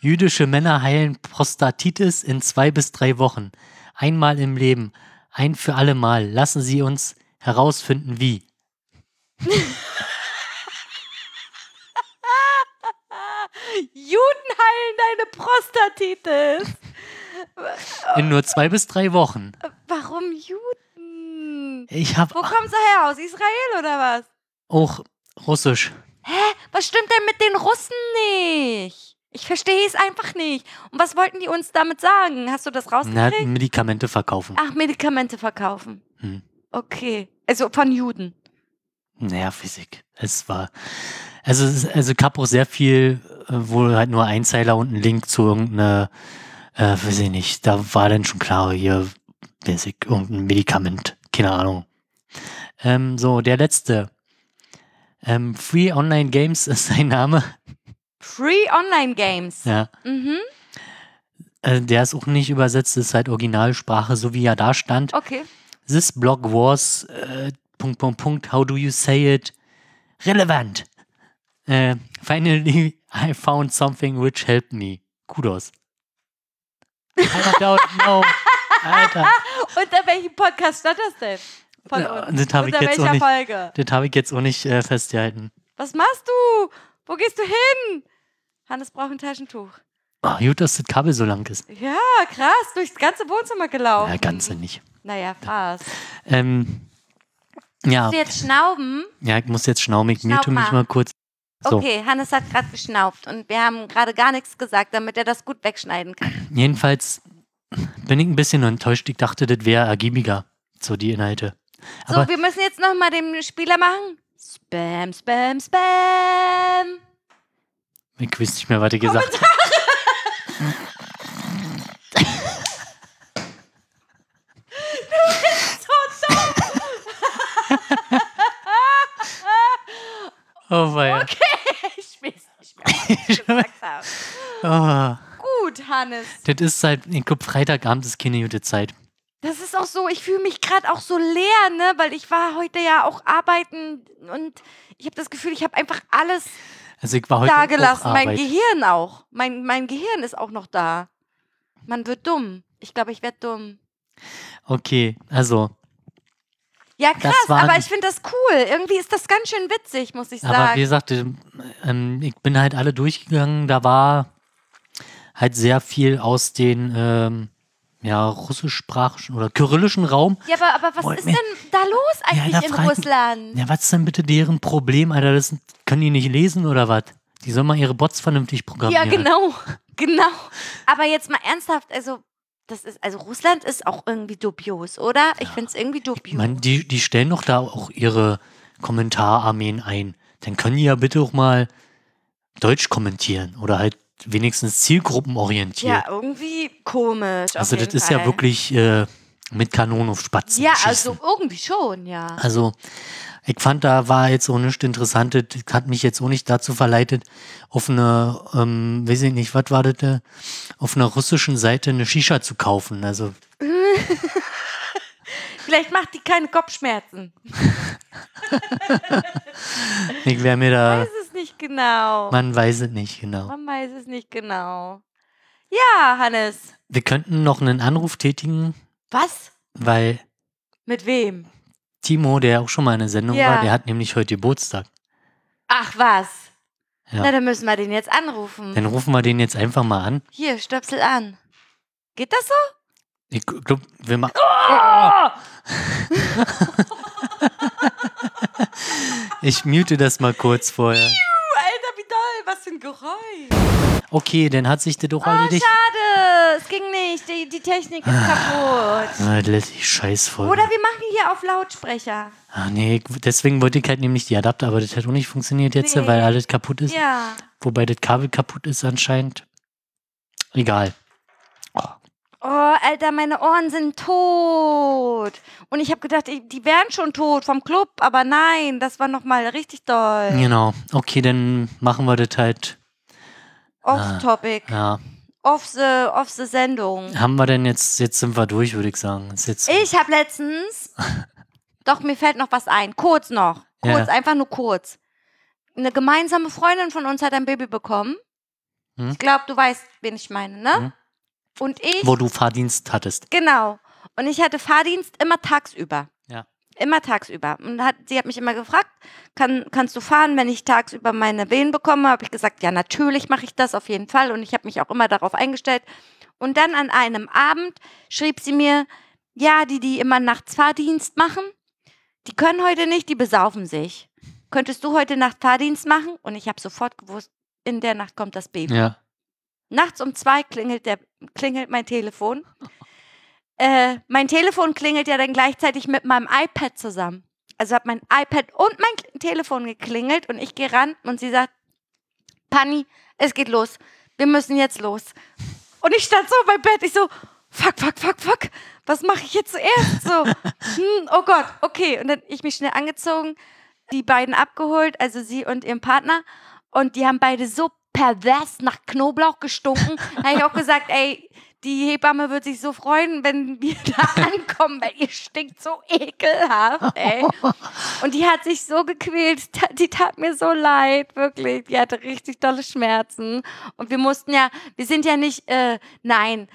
Jüdische Männer heilen Prostatitis in zwei bis drei Wochen. Einmal im Leben. Ein für alle Mal. Lassen Sie uns herausfinden, wie. Juden heilen deine Prostatitis. In nur zwei bis drei Wochen. Warum Juden? Ich hab, Wo kommst du her? Aus Israel oder was? Auch Russisch. Hä? Was stimmt denn mit den Russen nicht? Ich verstehe es einfach nicht. Und was wollten die uns damit sagen? Hast du das rausgekriegt? Na, Medikamente verkaufen. Ach, Medikamente verkaufen. Hm. Okay. Also von Juden. Naja, Physik. Es war... Also es also gab auch sehr viel, wohl halt nur Einzeiler und ein Link zu irgendeiner... Äh, weiß ich nicht. Da war dann schon klar, hier, Physik, irgendein Medikament. Keine Ahnung. Ähm, so, der letzte... Ähm, Free Online Games ist sein Name. Free Online Games? Ja. Mhm. Äh, der ist auch nicht übersetzt, ist halt Originalsprache, so wie er da stand. Okay. This blog was, äh, Punkt, Punkt, Punkt, how do you say it? Relevant. Äh, finally, I found something which helped me. Kudos. I don't know. Alter. Unter welchem Podcast stand das denn? Von uns. Das habe ich, hab ich jetzt auch nicht äh, festgehalten. Was machst du? Wo gehst du hin? Hannes braucht ein Taschentuch. Ach, gut, dass das Kabel so lang ist. Ja, krass. Durchs ganze Wohnzimmer gelaufen. Ja, ganze nicht. Naja, fast. Ähm, ja. Musst du jetzt schnauben? Ja, ich muss jetzt schnauben. Ich mute mich mal kurz. So. Okay, Hannes hat gerade geschnaubt und wir haben gerade gar nichts gesagt, damit er das gut wegschneiden kann. Jedenfalls bin ich ein bisschen enttäuscht. Ich dachte, das wäre ergiebiger, so die Inhalte. So, aber wir müssen jetzt nochmal den Spieler machen. Spam, Spam, Spam. Ich weiß nicht mehr, was ich gesagt habe. Du bist so dumm. Oh weia. Okay, ich weiß nicht mehr, was ich gesagt habe. Oh. Gut, Hannes. Das ist halt, ich glaube, Freitagabend ist keine gute Zeit. Das ist auch so, ich fühle mich gerade auch so leer, ne, weil ich war heute ja auch arbeiten und ich habe das Gefühl, ich habe einfach alles also ich war heute da gelassen. Mein Gehirn auch. Mein, mein Gehirn ist auch noch da. Man wird dumm. Ich glaube, ich werde dumm. Okay, also. Ja, krass, aber ich finde das cool. Irgendwie ist das ganz schön witzig, muss ich sagen. Aber wie gesagt, ähm, ich bin halt alle durchgegangen. Da war halt sehr viel aus den... Ähm, ja, russischsprachigen oder kyrillischen Raum. Ja, aber, aber was Wollt ist mir, denn da los eigentlich ja, da in fragen, Russland? Ja, was ist denn bitte deren Problem, Alter? Das können die nicht lesen oder was? Die sollen mal ihre Bots vernünftig programmieren. Ja, genau. Genau. Aber jetzt mal ernsthaft, also das ist, also Russland ist auch irgendwie dubios, oder? Ich ja, finde es irgendwie dubios. Ich meine, die, die stellen doch da auch ihre Kommentararmeen ein. Dann können die ja bitte auch mal Deutsch kommentieren oder halt wenigstens zielgruppenorientiert. Ja, irgendwie komisch. Also das ist ja wirklich äh, mit Kanonen auf Spatzen. Ja, also irgendwie schon, ja. Also ich fand, da war jetzt auch nichts Interessantes, hat mich jetzt auch nicht dazu verleitet, auf einer, ähm, weiß ich nicht, was war das da, auf einer russischen Seite eine Shisha zu kaufen. Also vielleicht macht die keine Kopfschmerzen. Ich wäre mir da... Weiß es nicht genau. Man weiß es nicht genau. Man weiß es nicht genau. Ja, Hannes. Wir könnten noch einen Anruf tätigen. Was? Weil... Mit wem? Timo, der auch schon mal in der Sendung ja. war, der hat nämlich heute Geburtstag. Ach was. Ja. Na, dann müssen wir den jetzt anrufen. Dann rufen wir den jetzt einfach mal an. Hier, Stöpsel an. Geht das so? Ich glaube, wir machen... Oh! Ich mute das mal kurz vorher. Alter, wie doll, was für ein Geräusch. Okay, dann hat sich der doch oh, erledigt. Schade, es ging nicht, die, die Technik ist kaputt. Na, das lässt sich scheißvoll. Oder wir machen hier auf Lautsprecher. Ach nee, deswegen wollte ich halt nämlich die Adapter, aber das hat auch nicht funktioniert jetzt, nee. Weil alles kaputt ist. Ja. Wobei das Kabel kaputt ist anscheinend. Egal. Oh. Oh, Alter, meine Ohren sind tot. Und ich habe gedacht, die wären schon tot vom Club, aber nein, das war nochmal richtig doll. Genau. Okay, dann machen wir das halt. Off-Topic. Äh, ja. Off the, off the Sendung. Haben wir denn jetzt, jetzt sind wir durch, würde ich sagen. Ist jetzt ich habe letztens, doch mir fällt noch was ein, kurz noch, kurz, ja. einfach nur kurz. Eine gemeinsame Freundin von uns hat ein Baby bekommen. Hm? Ich glaube, du weißt, wen ich meine, ne? Hm? Und ich, wo du Fahrdienst hattest. Genau. Und ich hatte Fahrdienst immer tagsüber. Ja. Immer tagsüber. Und hat, sie hat mich immer gefragt, kann, kannst du fahren, wenn ich tagsüber meine Wehen bekomme? Habe ich gesagt, ja, natürlich mache ich das auf jeden Fall. Und ich habe mich auch immer darauf eingestellt. Und dann an einem Abend schrieb sie mir, ja, die, die immer nachts Fahrdienst machen, die können heute nicht, die besaufen sich. könntest du heute Nacht Fahrdienst machen? Und ich habe sofort gewusst, in der Nacht kommt das Baby. Ja. Nachts um zwei klingelt, der, klingelt mein Telefon. Äh, mein Telefon klingelt ja dann gleichzeitig mit meinem iPad zusammen. Also hat mein iPad und mein Telefon geklingelt und ich gehe ran und sie sagt, Pani, es geht los. Wir müssen jetzt los. Und ich stand so beim Bett, ich so, fuck, fuck, fuck, fuck, was mache ich jetzt zuerst? So, hm, oh Gott, okay. Und dann ich mich schnell angezogen, die beiden abgeholt, also sie und ihren Partner. Und die haben beide so pervers nach Knoblauch gestunken. Da habe ich auch gesagt, ey, die Hebamme wird sich so freuen, wenn wir da ankommen, weil ihr stinkt so ekelhaft, ey. Und die hat sich so gequält, die tat mir so leid, wirklich. Die hatte richtig dolle Schmerzen. Und wir mussten ja, wir sind ja nicht, äh, nein,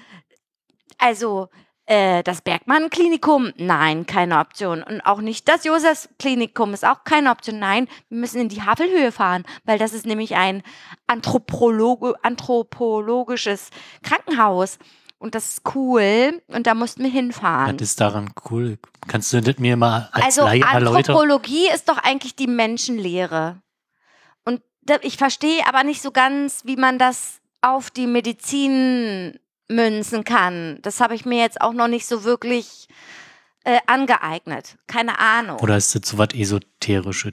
also äh, das Bergmann-Klinikum, nein, keine Option. Und auch nicht das Josefsklinikum ist auch keine Option. Nein, wir müssen in die Havelhöhe fahren, weil das ist nämlich ein Anthropolog- anthropologisches Krankenhaus. Und das ist cool. Und da mussten wir hinfahren. Das ist daran cool. Kannst du das mir mal als Laie erläutern? Also Anthropologie ist doch eigentlich die Menschenlehre. Und ich verstehe aber nicht so ganz, wie man das auf die Medizin münzen kann. Das habe ich mir jetzt auch noch nicht so wirklich äh, angeeignet. Keine Ahnung. Oder ist das so was Esoterisches?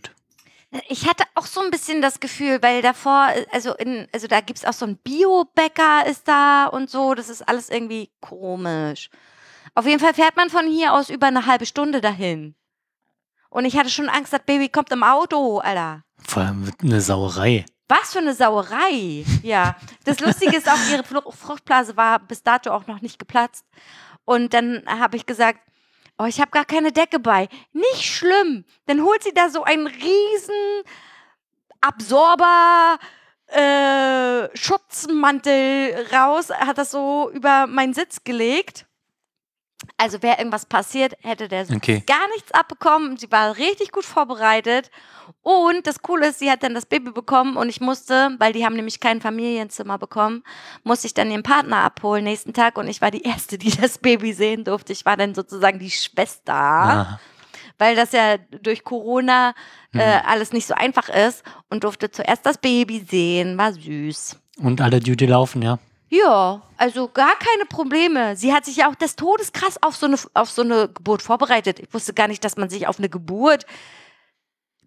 Ich hatte auch so ein bisschen das Gefühl, weil davor, also, in, also da gibt es auch so ein Bio-Bäcker ist da und so, das ist alles irgendwie komisch. Auf jeden Fall fährt man von hier aus über eine halbe Stunde dahin. Und ich hatte schon Angst, das Baby kommt im Auto, Alter. Vor allem eine Sauerei. Was für eine Sauerei, ja. Das Lustige ist auch, ihre Fruchtblase war bis dato auch noch nicht geplatzt. Und dann habe ich gesagt, oh, ich habe gar keine Decke bei. Nicht schlimm. Dann holt sie da so einen riesen Absorber, äh, Schutzmantel raus, hat das so über meinen Sitz gelegt. Also wäre irgendwas passiert, hätte der okay. gar nichts abbekommen. Sie war richtig gut vorbereitet. Und das Coole ist, sie hat dann das Baby bekommen und ich musste, weil die haben nämlich kein Familienzimmer bekommen, musste ich dann ihren Partner abholen nächsten Tag. Und ich war die Erste, die das Baby sehen durfte. Ich war dann sozusagen die Schwester, ah. weil das ja durch Corona äh, hm. alles nicht so einfach ist. Und durfte zuerst das Baby sehen, war süß. Und alle Duty laufen, ja. Ja, also gar keine Probleme. Sie hat sich ja auch des Todes krass auf so eine, auf so eine Geburt vorbereitet. Ich wusste gar nicht, dass man sich auf eine Geburt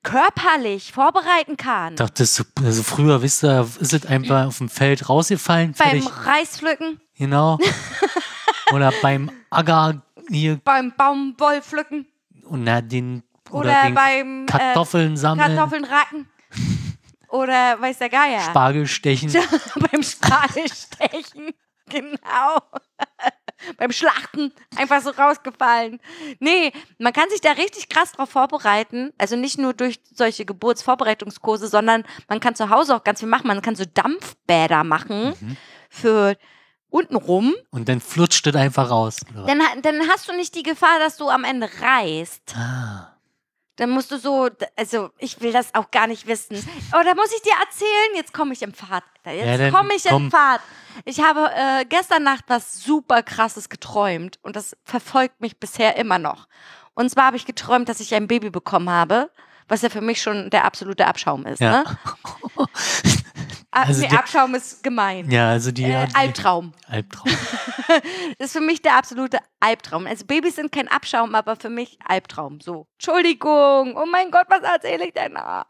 körperlich vorbereiten kann. Ich dachte, so, also früher, wisst ihr, ist es einfach auf dem Feld rausgefallen. Beim fertig. Reispflücken. Genau. Oder beim Acker hier. Beim Baumwollpflücken. Oder den, oder oder den beim Kartoffeln äh, sammeln. Kartoffeln racken. Oder weiß der Geier. Spargelstechen. Beim Spargelstechen, genau. Beim Schlachten, einfach so rausgefallen. Nee, man kann sich da richtig krass drauf vorbereiten. Also nicht nur durch solche Geburtsvorbereitungskurse, sondern man kann zu Hause auch ganz viel machen. Man kann so Dampfbäder machen mhm. für untenrum. Und dann flutscht das einfach raus. Dann, dann hast du nicht die Gefahr, dass du am Ende reißt. Ah. Dann musst du so, also ich will das auch gar nicht wissen. Oder muss ich dir erzählen? Jetzt komme ich in Fahrt. Jetzt ja, komme ich komm. in Fahrt. Ich habe äh, gestern Nacht was super Krasses geträumt und das verfolgt mich bisher immer noch. Und zwar habe ich geträumt, dass ich ein Baby bekommen habe, was ja für mich schon der absolute Abschaum ist. Ja. Ne? Also nee, der, Abschaum ist gemein. Ja, also die, äh, die Albtraum. Albtraum. Das ist für mich der absolute Albtraum. Also Babys sind kein Abschaum, aber für mich Albtraum. So, Entschuldigung, oh mein Gott, was erzähle ich denn? Naja,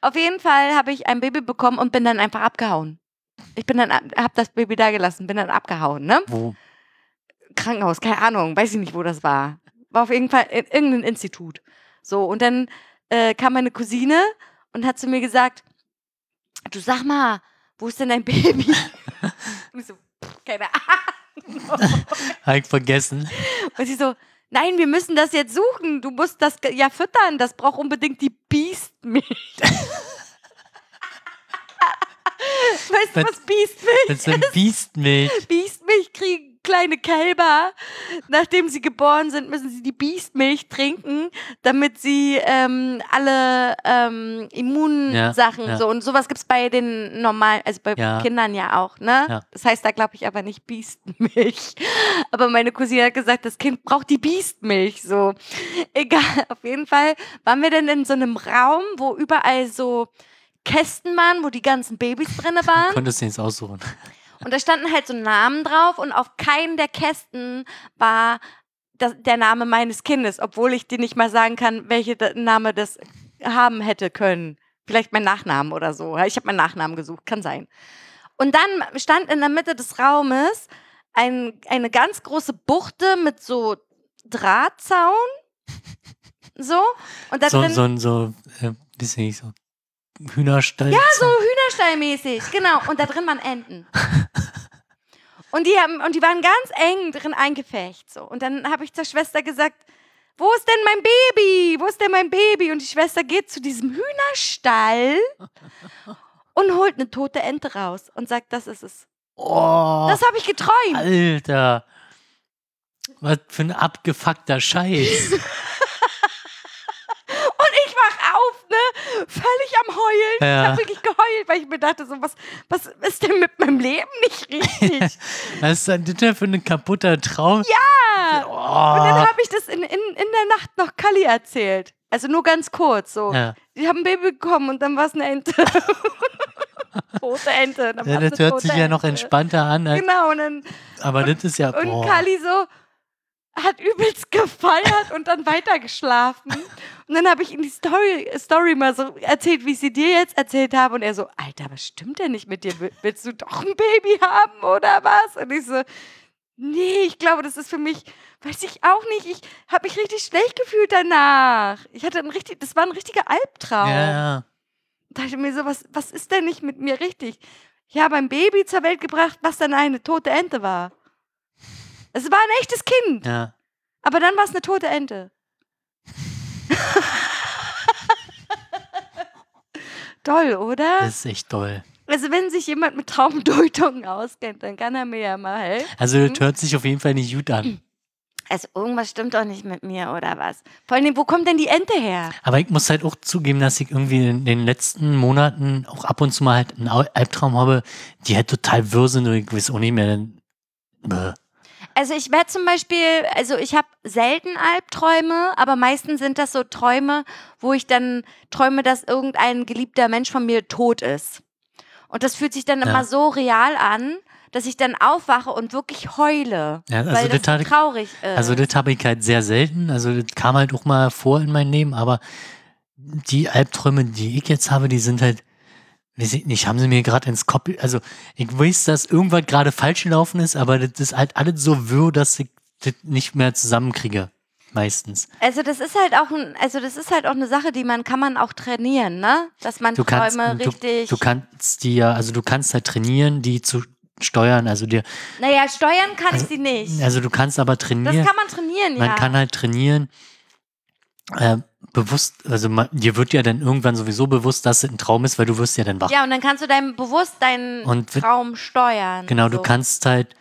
auf jeden Fall habe ich ein Baby bekommen und bin dann einfach abgehauen. Ich bin dann, habe das Baby da gelassen, bin dann abgehauen, ne? Wo? Krankenhaus, keine Ahnung, weiß ich nicht, wo das war. War auf jeden Fall in irgendeinem Institut. So, und dann äh, kam meine Cousine und hat zu mir gesagt, du sag mal, wo ist denn dein Baby? Und ich so, pff, keine Ahnung. Hab ich vergessen. Und sie so, nein, wir müssen das jetzt suchen. Du musst das ja füttern. Das braucht unbedingt die Biestmilch. Weißt du, was Biestmilch ist? Das ist eine Biestmilch. Biestmilch kriegen kleine Kälber, nachdem sie geboren sind, müssen sie die Biestmilch trinken, damit sie ähm, alle ähm, Immunsachen ja, ja. so und sowas gibt's bei den normalen, also bei ja. Kindern ja auch, ne? Ja. Das heißt da glaube ich aber nicht Biestmilch. Aber meine Cousine hat gesagt, das Kind braucht die Biestmilch, so. Egal, auf jeden Fall waren wir denn in so einem Raum, wo überall so Kästen waren, wo die ganzen Babys drin waren. Du konntest nichts aussuchen. Und da standen halt so Namen drauf und auf keinen der Kästen war das, der Name meines Kindes, obwohl ich dir nicht mal sagen kann, welche Name das haben hätte können. Vielleicht mein Nachnamen oder so. Ich habe meinen Nachnamen gesucht, kann sein. Und dann stand in der Mitte des Raumes ein, eine ganz große Buchte mit so Drahtzaun. So. Und da so, drin so, so, äh, das sehe ich so. Hühnerstall. Ja, so Hühnerstallmäßig, genau. Und da drin waren Enten. Und die haben, und die waren ganz eng drin eingefecht. So. Und dann habe ich zur Schwester gesagt, wo ist denn mein Baby? Wo ist denn mein Baby? Und die Schwester geht zu diesem Hühnerstall und holt eine tote Ente raus und sagt, das ist es. Oh, das habe ich geträumt. Alter, was für ein abgefuckter Scheiß. Auf, ne? Völlig am Heulen. Ja. Ich habe wirklich geheult, weil ich mir dachte, so, was, was ist denn mit meinem Leben nicht richtig? Was ist denn für ein kaputter Traum? Ja! Oh. Und dann habe ich das in, in, in der Nacht noch Kalli erzählt. Also nur ganz kurz. So. Ja. Die haben ein Baby bekommen und dann war es eine Ente. Tote Ente. Dann ja, das hört sich Ente. Ja noch entspannter an. Als genau. Und dann, aber und, das ist ja... Und boah. Kalli so... hat übelst gefeiert und dann weitergeschlafen. Und dann habe ich ihm die Story, Story mal so erzählt, wie ich sie dir jetzt erzählt habe. Und er so, Alter, was stimmt denn nicht mit dir? Willst du doch ein Baby haben oder was? Und ich so, nee, ich glaube, das ist für mich, weiß ich auch nicht, ich habe mich richtig schlecht gefühlt danach. Ich hatte ein richtig, das war ein richtiger Albtraum. Ja, ja. Da dachte ich mir so, was, was ist denn nicht mit mir richtig? Ich habe ein Baby zur Welt gebracht, was dann eine tote Ente war. Es war ein echtes Kind. Ja. Aber dann war es eine tote Ente. Toll, oder? Das ist echt toll. Also wenn sich jemand mit Traumdeutungen auskennt, dann kann er mir ja mal helfen. Also das hört sich auf jeden Fall nicht gut an. Also irgendwas stimmt doch nicht mit mir, oder was? Vor allem, wo kommt denn die Ente her? Aber ich muss halt auch zugeben, dass ich irgendwie in den letzten Monaten auch ab und zu mal halt einen Albtraum habe, die halt total wirr sind und ich weiß auch nicht mehr. Bäh. Also ich werde zum Beispiel, also ich habe selten Albträume, aber meistens sind das so Träume, wo ich dann träume, dass irgendein geliebter Mensch von mir tot ist. Und das fühlt sich dann ja. immer so real an, dass ich dann aufwache und wirklich heule, ja, also weil das, das so traurig ich, ist. Also das habe ich halt sehr selten, also das kam halt auch mal vor in meinem Leben, aber die Albträume, die ich jetzt habe, die sind halt, weiß ich nicht, haben sie mir gerade ins Kopf, also ich weiß, dass irgendwas gerade falsch gelaufen ist, aber das ist halt alles so wirr, dass ich das nicht mehr zusammenkriege, meistens. Also das ist halt auch, ein, also das ist halt auch eine Sache, die man, kann man auch trainieren, ne? Dass man du Träume kannst, richtig... Du, du kannst die ja, also du kannst halt trainieren, die zu steuern, also dir... Naja, steuern kann also, ich sie nicht. Also du kannst aber trainieren. Das kann man trainieren, man ja. Man kann halt trainieren, äh, bewusst, also man, dir wird ja dann irgendwann sowieso bewusst, dass es ein Traum ist, weil du wirst ja dann wach. Ja, und dann kannst du dein bewusst deinen und wird, Traum steuern. Genau, so. Du kannst halt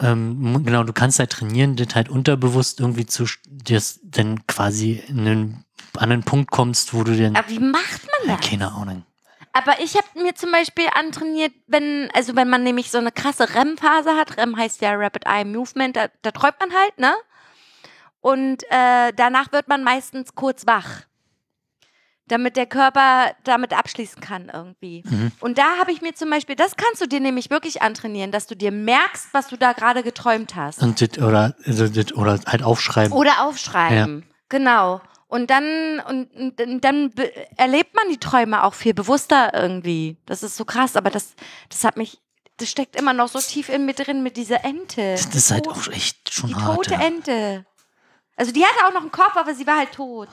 ähm, genau, du kannst halt trainieren, das halt unterbewusst irgendwie zu, dass dann quasi in einen, an einen Punkt kommst, wo du dann... Aber wie macht man das? Keine Ahnung. Aber ich habe mir zum Beispiel antrainiert, wenn, also wenn man nämlich so eine krasse R E M-Phase hat, R E M heißt ja Rapid Eye Movement, da, da träumt man halt, ne? Und äh, danach wird man meistens kurz wach, damit der Körper damit abschließen kann irgendwie. Mhm. Und da habe ich mir zum Beispiel, das kannst du dir nämlich wirklich antrainieren, dass du dir merkst, was du da gerade geträumt hast. Und dit, oder, dit, oder halt aufschreiben. Oder aufschreiben, ja. Genau. Und dann, und, und dann be- erlebt man die Träume auch viel bewusster irgendwie. Das ist so krass, aber das, das hat mich... Das steckt immer noch so tief in mir drin mit dieser Ente. Das ist halt auch echt schon hart. Die tote Ente. Also die hatte auch noch einen Kopf, aber sie war halt tot.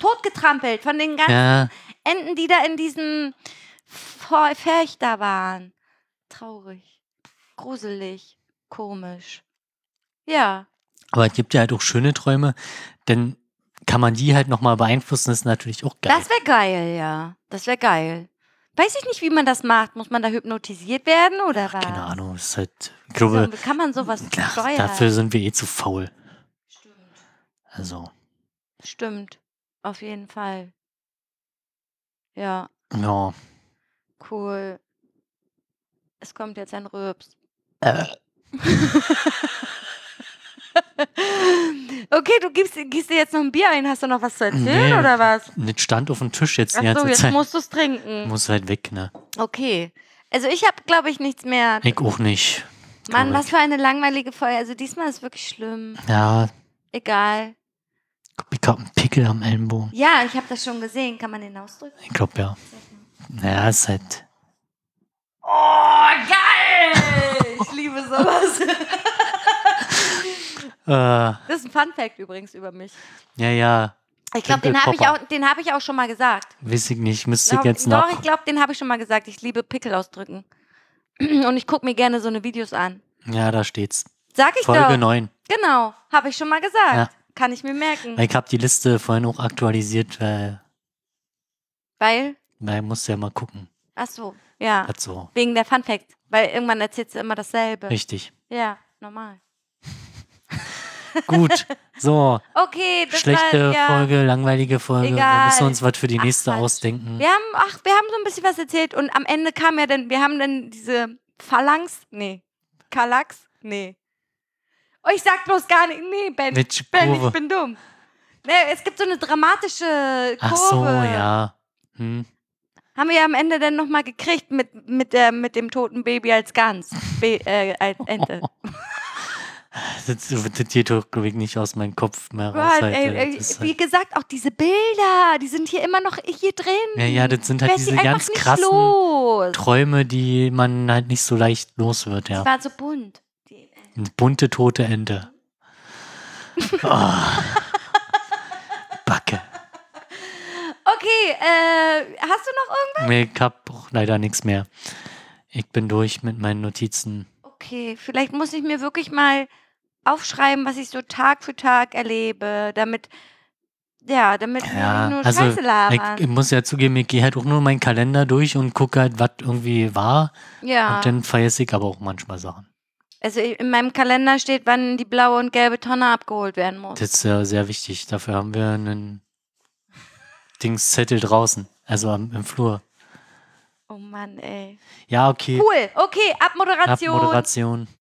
Tot getrampelt von den ganzen ja. Enten, die da in diesen Ferch da waren. Traurig, gruselig, komisch. Ja. Aber es gibt ja halt auch schöne Träume, denn kann man die halt nochmal beeinflussen, das ist natürlich auch geil. Das wäre geil, ja. Das wäre geil. Weiß ich nicht, wie man das macht. Muss man da hypnotisiert werden oder was? Keine Ahnung. Ist halt, ich glaube, also, kann man sowas ach, steuern? Dafür sind wir eh zu faul. Stimmt. Also. Stimmt. Auf jeden Fall. Ja. Ja. Cool. Es kommt jetzt ein Röps. Äh. Okay, du gibst, gibst dir jetzt noch ein Bier ein. Hast du noch was zu erzählen, nee, oder was? Nicht stand auf dem Tisch jetzt. Ach so, jetzt Zeit. Musst du es trinken. Muss halt weg, ne? Okay. Also ich habe, glaube ich, nichts mehr. Ich auch nicht. Mann, was für eine langweilige Folge. Also diesmal ist wirklich schlimm. Ja. Egal. Ich glaube, einen Pickel am Ellenbogen. Ja, ich habe das schon gesehen. Kann man den ausdrücken? Ich glaube, ja. Naja, ist halt... Oh, geil! Ich liebe sowas. Das ist ein Funfact übrigens über mich. Ja, ja. Ich glaube, den habe ich, hab ich auch schon mal gesagt. Weiß ich nicht, müsste ich jetzt noch. Doch, ich glaube, den habe ich schon mal gesagt. Ich liebe Pickel ausdrücken. Und ich gucke mir gerne so eine Videos an. Ja, da steht's. Sag ich Folge doch. Folge neun. Genau, habe ich schon mal gesagt. Ja. Kann ich mir merken. Ich habe die Liste vorhin auch aktualisiert, weil... Weil? Weil, musst du ja mal gucken. Ach so, ja. So. Wegen der Funfact. Weil irgendwann erzählst du immer dasselbe. Richtig. Ja, normal. Gut, so. Okay, das schlechte war, ja. Folge, langweilige Folge. Egal. Wir müssen uns was für die nächste ach, ausdenken. Wir haben, ach, wir haben so ein bisschen was erzählt und am Ende kam ja dann, wir haben dann diese Phalanx, nee, Kalax, nee. Oh, ich sag bloß gar nicht, nee, Ben, Mit Ben, Kurve. Ich bin dumm. Nee, es gibt so eine dramatische Kurve. Ach so, ja. Hm. Haben wir ja am Ende dann nochmal gekriegt mit, mit, der, mit dem toten Baby als Gans. Be- äh, als Ente. Das wird hier doch nicht aus meinem Kopf mehr raus. Wie gesagt, auch diese Bilder, die sind hier immer noch hier drin. Ja, ja, das sind halt diese ganz krassen Träume, die man halt nicht so leicht los wird. Ja. Es war so bunt. Die Eine bunte, tote Ente. Oh. Backe. Okay, äh, hast du noch irgendwas? Nee, ich hab auch leider nichts mehr. Ich bin durch mit meinen Notizen. Okay, vielleicht muss ich mir wirklich mal aufschreiben, was ich so Tag für Tag erlebe, damit, ja, damit ja, ich nur also Scheiße labern. Ich, ich muss ja zugeben, ich gehe halt auch nur meinen Kalender durch und gucke halt, was irgendwie war. Ja. Und dann vergesse ich aber auch manchmal Sachen. Also in meinem Kalender steht, wann die blaue und gelbe Tonne abgeholt werden muss. Das ist ja sehr wichtig. Dafür haben wir einen Dingszettel draußen, also am, im Flur. Oh Mann, ey. Ja, okay. Cool, okay, Abmoderation. Abmoderation.